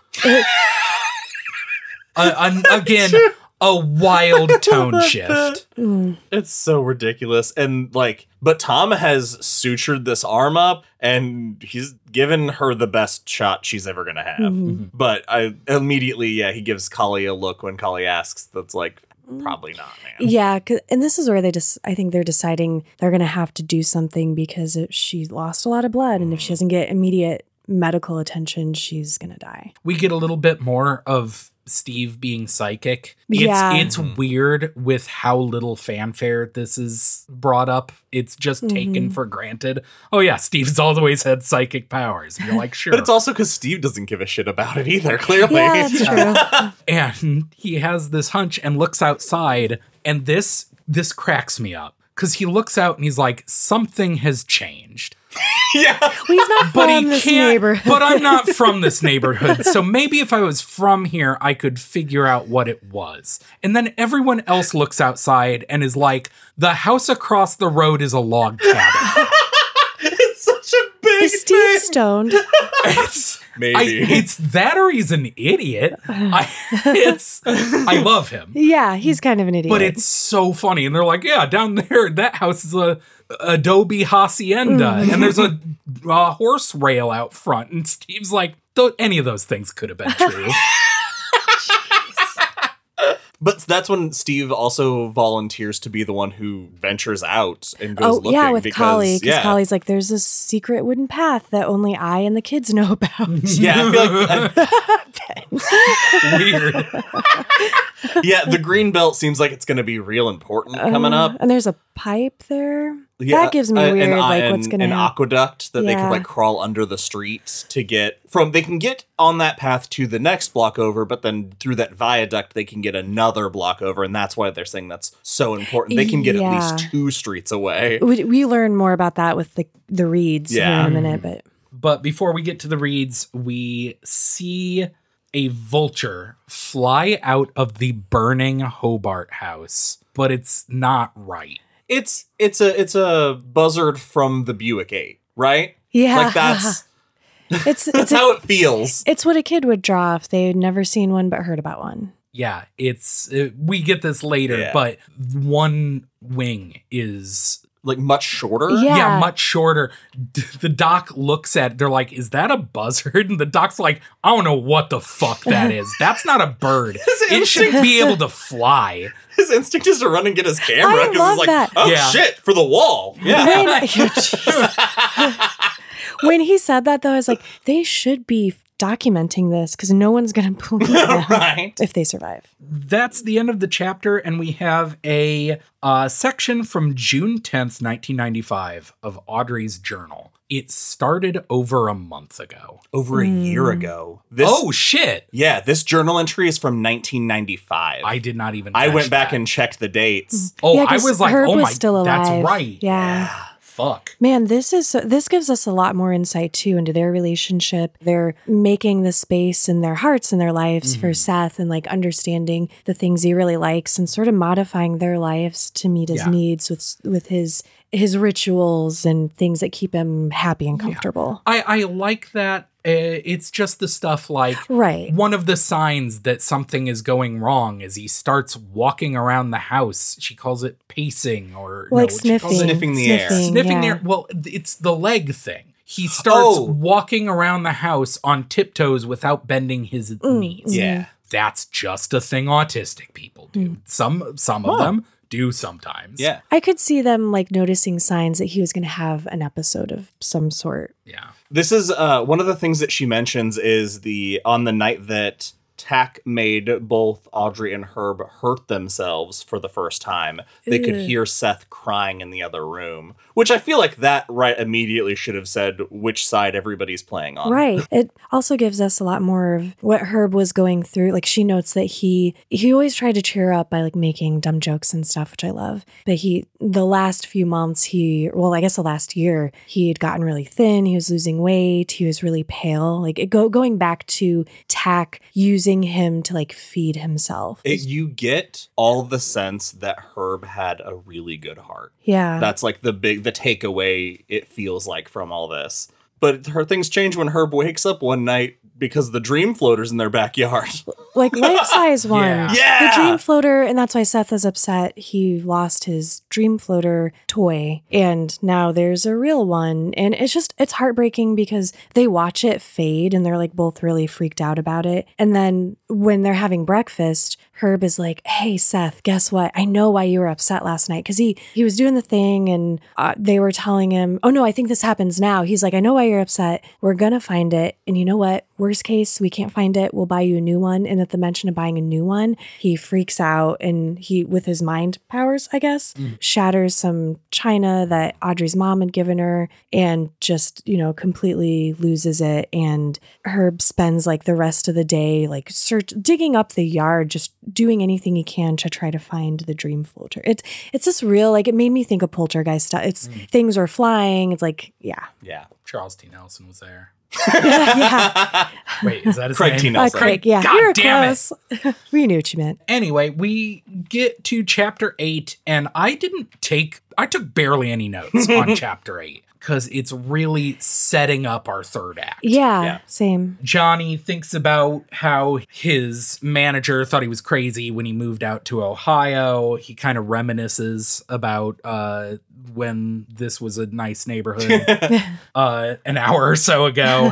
uh, an, again, a wild tone shift. It's so ridiculous. And like, but Tom has sutured this arm up, and he's given her the best shot she's ever going to have. Mm-hmm. But I immediately, yeah, he gives Collie a look when Collie asks. That's like, probably not, man. Yeah, and this is where they just, I think they're deciding they're going to have to do something because it, she lost a lot of blood, and if she doesn't get immediate medical attention, she's going to die. We get a little bit more of Steve being psychic. It's, yeah. it's weird with how little fanfare this is brought up. It's just mm-hmm. taken for granted. Oh yeah, Steve's always had psychic powers. And you're like, sure. But it's also because Steve doesn't give a shit about it either, clearly. Yeah, that's true. And he has this hunch and looks outside, and this this cracks me up. Because he looks out and he's like, something has changed. yeah. Well, he's not from but he this can't, neighborhood. But I'm not from this neighborhood. So maybe if I was from here, I could figure out what it was. And then everyone else looks outside and is like, the house across the road is a log cabin. It's such a big Is Steve thing. Stoned? It's, Maybe. I, it's that or he's an idiot. I, it's, I love him. Yeah, he's kind of an idiot. But it's so funny. And they're like, yeah, down there, that house is a adobe hacienda. Mm. And there's a, a horse rail out front. And Steve's like, any of those things could have been true. But that's when Steve also volunteers to be the one who ventures out and goes oh, looking. Oh, yeah, with because, Collie. Because yeah. Collie's like, there's this secret wooden path that only I and the kids know about. Yeah, I feel like I, weird. yeah, the green belt seems like it's going to be real important uh, coming up. And there's a pipe there. Yeah, that gives me a, weird, an, like, an, what's going to happen. An aqueduct that yeah. they can, like, crawl under the streets to get from. They can get on that path to the next block over, but then through that viaduct, they can get another block over, and that's why they're saying that's so important. They can get yeah. at least two streets away. We, we learn more about that with the, the Reeds yeah. in a minute. But. but before we get to the Reeds, we see a vulture fly out of the burning Hobart house, but it's not right. it's it's a it's a buzzard from the Buick eight, right? Yeah, like that's it's, that's it's how a, it feels. It's what a kid would draw if they had never seen one but heard about one. Yeah, it's it, we get this later, yeah. but one wing is like much shorter. Yeah, yeah much shorter. D- the doc looks at, they're like, "Is that a buzzard?" And the doc's like, "I don't know what the fuck that is. That's not a bird. It should be able to fly." His instinct is to run and get his camera because it's like, that. "Oh yeah. shit, for the wall." Yeah. When, when he said that though, I was like, "They should be documenting this because no one's going to believe them right. if they survive." That's the end of the chapter, and we have a uh, section from June tenth, nineteen ninety-five of Audrey's journal. It started over a month ago. Over a mm. year ago. This, oh, shit. Yeah, this journal entry is from nineteen ninety-five. I did not even I went back that. and checked the dates. Oh, yeah, I was like, Herb oh was my, still alive. That's right. Yeah. yeah. Fuck. Man, this is so, this gives us a lot more insight too into their relationship. They're making the space in their hearts and their lives mm-hmm. for Seth, and like understanding the things he really likes and sort of modifying their lives to meet his yeah. needs with with his his rituals and things that keep him happy and comfortable. Yeah. I I like that. It's just the stuff like right. one of the signs that something is going wrong is he starts walking around the house. She calls it pacing or like no, sniffing. She calls it sniffing the sniffing, air. Sniffing yeah. the air. Well, it's the leg thing. He starts oh. walking around the house on tiptoes without bending his mm. knees. Yeah. That's just a thing autistic people do. Mm. Some some huh. of them do sometimes. Yeah. I could see them like noticing signs that he was going to have an episode of some sort. Yeah. This is uh, one of the things that she mentions is the on the night that Tak made both Audrey and Herb hurt themselves for the first time. They Ugh. could hear Seth crying in the other room, which I feel like that right immediately should have said which side everybody's playing on. Right. It also gives us a lot more of what Herb was going through. Like she notes that he he always tried to cheer up by like making dumb jokes and stuff, which I love. But he the last few months he well, I guess the last year he had gotten really thin. He was losing weight. He was really pale. Like it go going back to Tak using him to like feed himself. It, you get all the sense that Herb had a really good heart. Yeah. That's like the big. the takeaway it feels like from all this. But her things change when Herb wakes up one night because the dream floater's in their backyard. Like life-size one. Yeah. yeah. The dream floater, and that's why Seth is upset. He lost his dream floater toy, and now there's a real one. And it's just, it's heartbreaking because they watch it fade, and they're like both really freaked out about it. And then when they're having breakfast, Herb is like, "Hey, Seth, guess what? I know why you were upset last night." Because he, he was doing the thing, and uh, they were telling him, "Oh, no, I think this happens now." He's like, "I know why you're upset. We're going to find it. And you know what? Worst case, we can't find it. We'll buy you a new one." And at the mention of buying a new one, he freaks out, and he, with his mind powers, I guess, mm. shatters some china that Audrey's mom had given her and just, you know, completely loses it. And Herb spends like the rest of the day, like search, digging up the yard, just doing anything he can to try to find the dream floater. It's, it's this real, like, it made me think of poltergeist stuff. It's mm. things are flying. It's like, yeah. Yeah. Charles T. Nelson was there. yeah, yeah. Wait, is that his Craig name? T. Nelson. Uh, Craig, yeah. God You're damn close. it. We knew what you meant. Anyway, we get to chapter eight, and I didn't take, I took barely any notes on chapter eight. Because it's really setting up our third act. Yeah, yeah, same. Johnny thinks about how his manager thought he was crazy when he moved out to Ohio. He kind of reminisces about uh, when this was a nice neighborhood uh, an hour or so ago.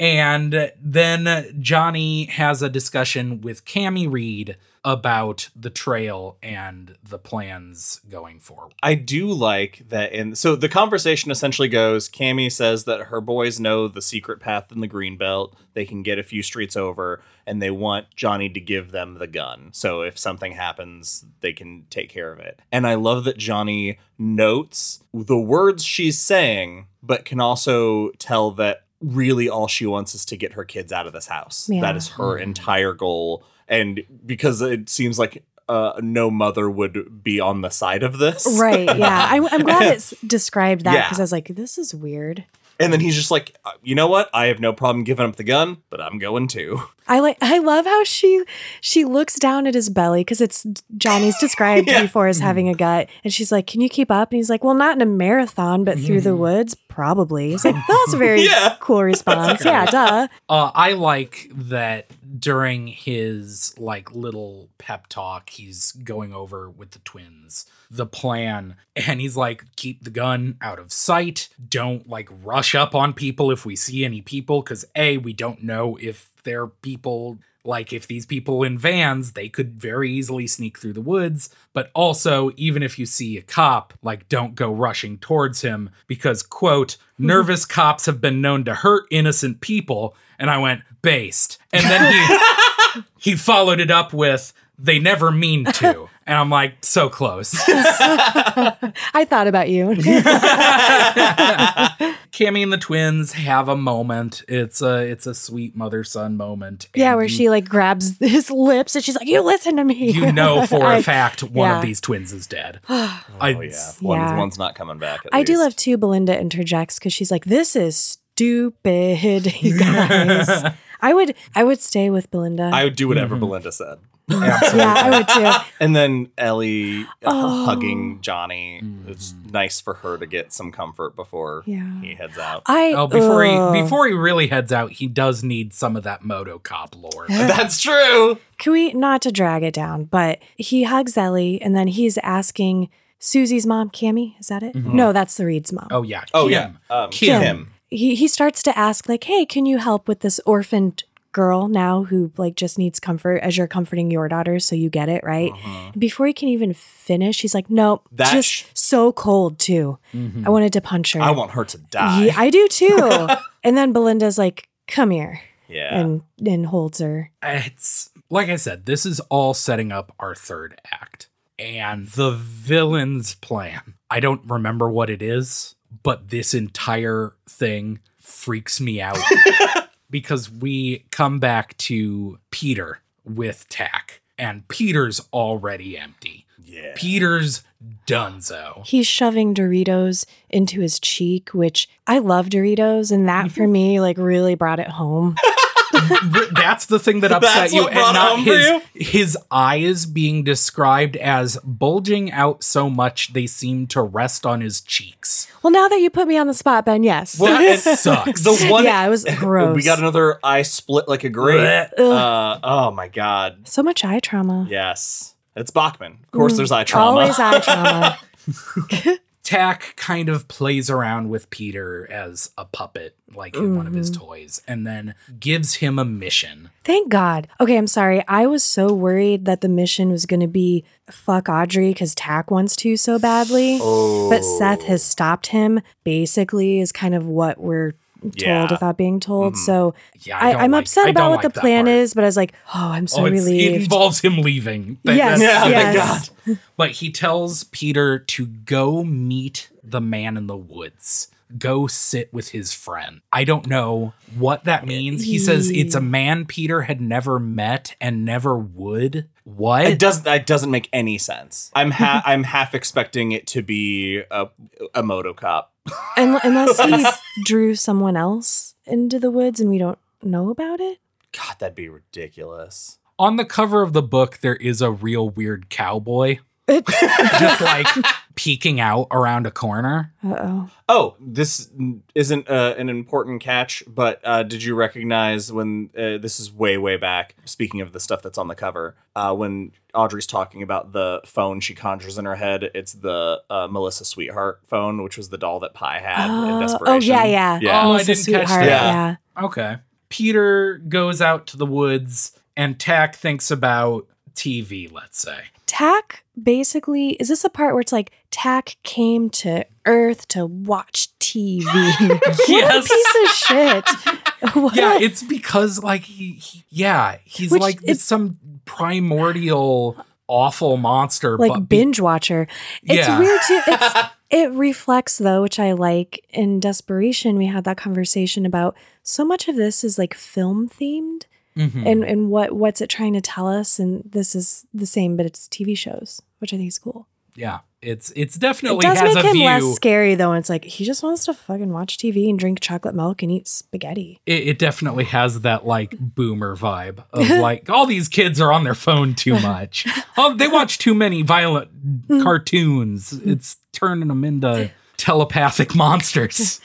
And then Johnny has a discussion with Cammie Reed about the trail and the plans going forward. I do like that. In so the conversation essentially goes, Cammie says that her boys know the secret path in the Greenbelt. They can get a few streets over, and they want Johnny to give them the gun. So if something happens, they can take care of it. And I love that Johnny notes the words she's saying, but can also tell that really all she wants is to get her kids out of this house. Yeah. That is her entire goal. And because it seems like uh, no mother would be on the side of this. Right, yeah. I, I'm glad it's described that because yeah. I was like, this is weird. And then he's just like, you know what? I have no problem giving up the gun, but I'm going too. I like. I love how she she looks down at his belly because it's Johnny's described yeah. before as having a gut. And she's like, can you keep up? And he's like, well, not in a marathon, but through mm. the woods, probably. He's like, that's a very yeah. cool response. Yeah, duh. Uh, I like that during his like little pep talk, he's going over with the twins the plan. And he's like, keep the gun out of sight. Don't like rush up on people if we see any people, because A, we don't know if they're people, like if these people in vans, they could very easily sneak through the woods. But also, even if you see a cop, like don't go rushing towards him because, quote, nervous cops have been known to hurt innocent people. And I went, based. And then he he followed it up with, they never mean to. And I'm like, so close. I thought about you. Kimmy and the twins have a moment. It's a it's a sweet mother-son moment. Yeah, and where you, she like grabs his lips and she's like, you listen to me. You know for I, a fact one yeah. of these twins is dead. oh, I, yeah. One, yeah. One's not coming back, at I least. do love, too, Belinda interjects because she's like, this is stupid, you guys. I would I would stay with Belinda. I would do whatever mm-hmm. Belinda said. Absolutely. Yeah, I would too. And then Ellie oh. hugging Johnny. Mm. It's nice for her to get some comfort before yeah. he heads out. I, oh, before uh, he before he really heads out, he does need some of that Motocop lore. That's true. Can we, not to drag it down, but he hugs Ellie and then he's asking Susie's mom, Cammie, is that it? Mm-hmm. No, that's the Reed's mom. Oh yeah. Oh Kim. yeah. Um, Kim. Kim. He he starts to ask like, hey, can you help with this orphaned girl now who like just needs comfort as you're comforting your daughters? So you get it, right? Uh-huh. Before he can even finish, he's like, no, that just sh- so cold too. Mm-hmm. I wanted to punch her. I want her to die. Yeah, I do too. And then Belinda's like, come here. Yeah. And, and holds her. It's like I said, this is all setting up our third act. And the villain's plan, I don't remember what it is, but this entire thing freaks me out because we come back to Peter with Tak, and Peter's already empty. Yeah. Peter's donezo. He's shoving Doritos into his cheek, which I love Doritos, and that for me like really brought it home. That's the thing that upset That's you, and not his, his eyes being described as bulging out so much they seem to rest on his cheeks. Well, now that you put me on the spot, Ben, yes. Well, it sucks. The one, yeah, it was gross. We got another eye split like a grape. Uh, oh my god. So much eye trauma. Yes. It's Bachman. Of course mm, there's eye trauma. Always eye trauma. Tak kind of plays around with Peter as a puppet, like in mm-hmm. one of his toys, and then gives him a mission. Thank God. Okay, I'm sorry. I was so worried that the mission was going to be fuck Audrey because Tak wants to so badly. Oh. But Seth has stopped him, basically, is kind of what we're told yeah. without being told. Mm-hmm. So yeah, I I, I'm like, upset I about what like the plan part. is, but I was like, oh, I'm so oh, relieved. It involves him leaving. Thank yes. Yeah, yes. Thank God. But he tells Peter to go meet the man in the woods. Go sit with his friend. I don't know what that means. He says it's a man Peter had never met and never would. What? It doesn't. That doesn't make any sense. I'm ha- I'm half expecting it to be a a Motocop. Unless he drew someone else into the woods and we don't know about it. God, that'd be ridiculous. On the cover of the book, there is a real weird cowboy. Just like peeking out around a corner. Uh-oh. Oh, this isn't uh, an important catch, but uh, did you recognize when, uh, this is way, way back, speaking of the stuff that's on the cover, uh, when Audrey's talking about the phone she conjures in her head, it's the uh, Melissa Sweetheart phone, which was the doll that Pie had uh, in Desperation. Oh, yeah, yeah. yeah. Oh, I didn't catch that. Yeah. yeah. Okay. Peter goes out to the woods and Tak thinks about T V, let's say. Tak basically, is this a part where it's like Tak came to Earth to watch T V? Yes. What a piece of shit. What? Yeah, it's because like he, he yeah, he's Which like it's some primordial awful monster, like but binge be- watcher. It's yeah. weird too. It's, it reflects though, which I like. In Desperation, we had that conversation about so much of this is like film themed. Mm-hmm. And and what what's it trying to tell us? And this is the same, but it's T V shows, which I think is cool. yeah, it's it's definitely it does has make a him view. Less scary though. It's like he just wants to fucking watch T V and drink chocolate milk and eat spaghetti. It, it definitely has that like boomer vibe of like all these kids are on their phone too much. Oh, they watch too many violent cartoons. It's turning them into telepathic monsters.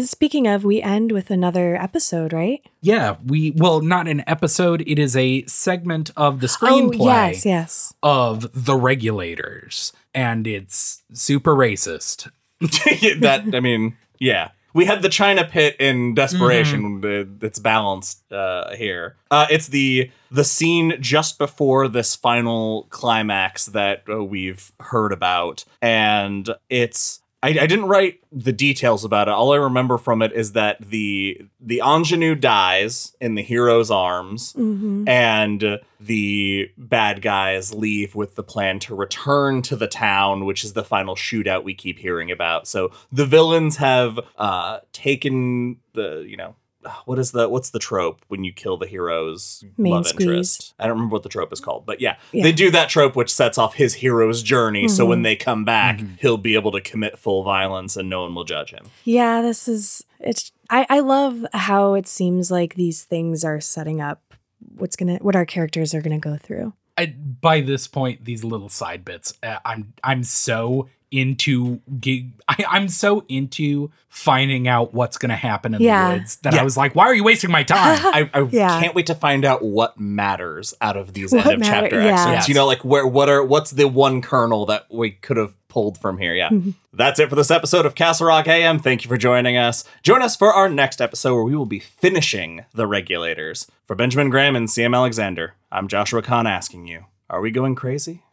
Speaking of, we end with another episode, right? Yeah, we well, not an episode. It is a segment of the screenplay. Oh, yes, yes. Of The Regulators, and it's super racist. That I mean, yeah, we had the China Pit in Desperation. Mm-hmm. It's balanced uh, here. Uh, it's the the scene just before this final climax that uh, we've heard about, and it's. I, I didn't write the details about it. All I remember from it is that the the ingenue dies in the hero's arms, mm-hmm. and the bad guys leave with the plan to return to the town, which is the final shootout we keep hearing about. So the villains have uh, taken the, you know, what is the what's the trope when you kill the hero's Main love squeeze. Interest? I don't remember what the trope is called, but yeah, yeah, they do that trope, which sets off his hero's journey. Mm-hmm. So when they come back, mm-hmm. he'll be able to commit full violence, and no one will judge him. Yeah, this is it's. I, I love how it seems like these things are setting up what's gonna what our characters are gonna go through. I, by this point, these little side bits, uh, I'm I'm so. into gig I, I'm so into finding out what's gonna happen in yeah. the woods that yeah. I was like, why are you wasting my time? I, I yeah. can't wait to find out what matters out of these what end of matter- chapter yeah. accidents. Yes. You know, like where what are what's the one kernel that we could have pulled from here? Yeah. Mm-hmm. That's it for this episode of Castle Rock A M. Thank you for joining us. Join us for our next episode where we will be finishing The Regulators. For Benjamin Graham and C M Alexander, I'm Joshua Kahn asking you, are we going crazy?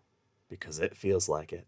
Because it feels like it.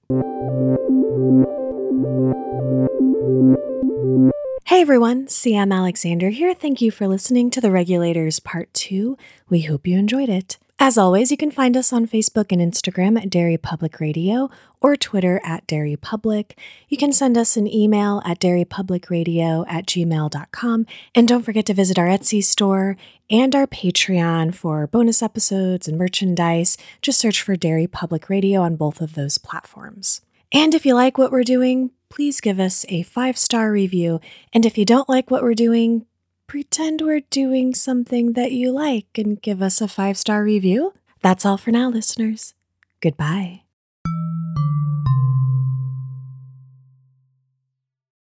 Hey everyone, C M Alexander here. Thank you for listening to The Regulators Part two. We hope you enjoyed it. As always, you can find us on Facebook and Instagram at Dairy Public Radio or Twitter at Dairy Public. You can send us an email at dairypublicradio at gmail dot com. And don't forget to visit our Etsy store and our Patreon for bonus episodes and merchandise. Just search for Dairy Public Radio on both of those platforms. And if you like what we're doing, please give us a five-star review. And if you don't like what we're doing, pretend we're doing something that you like and give us a five-star review. That's all for now, listeners. Goodbye.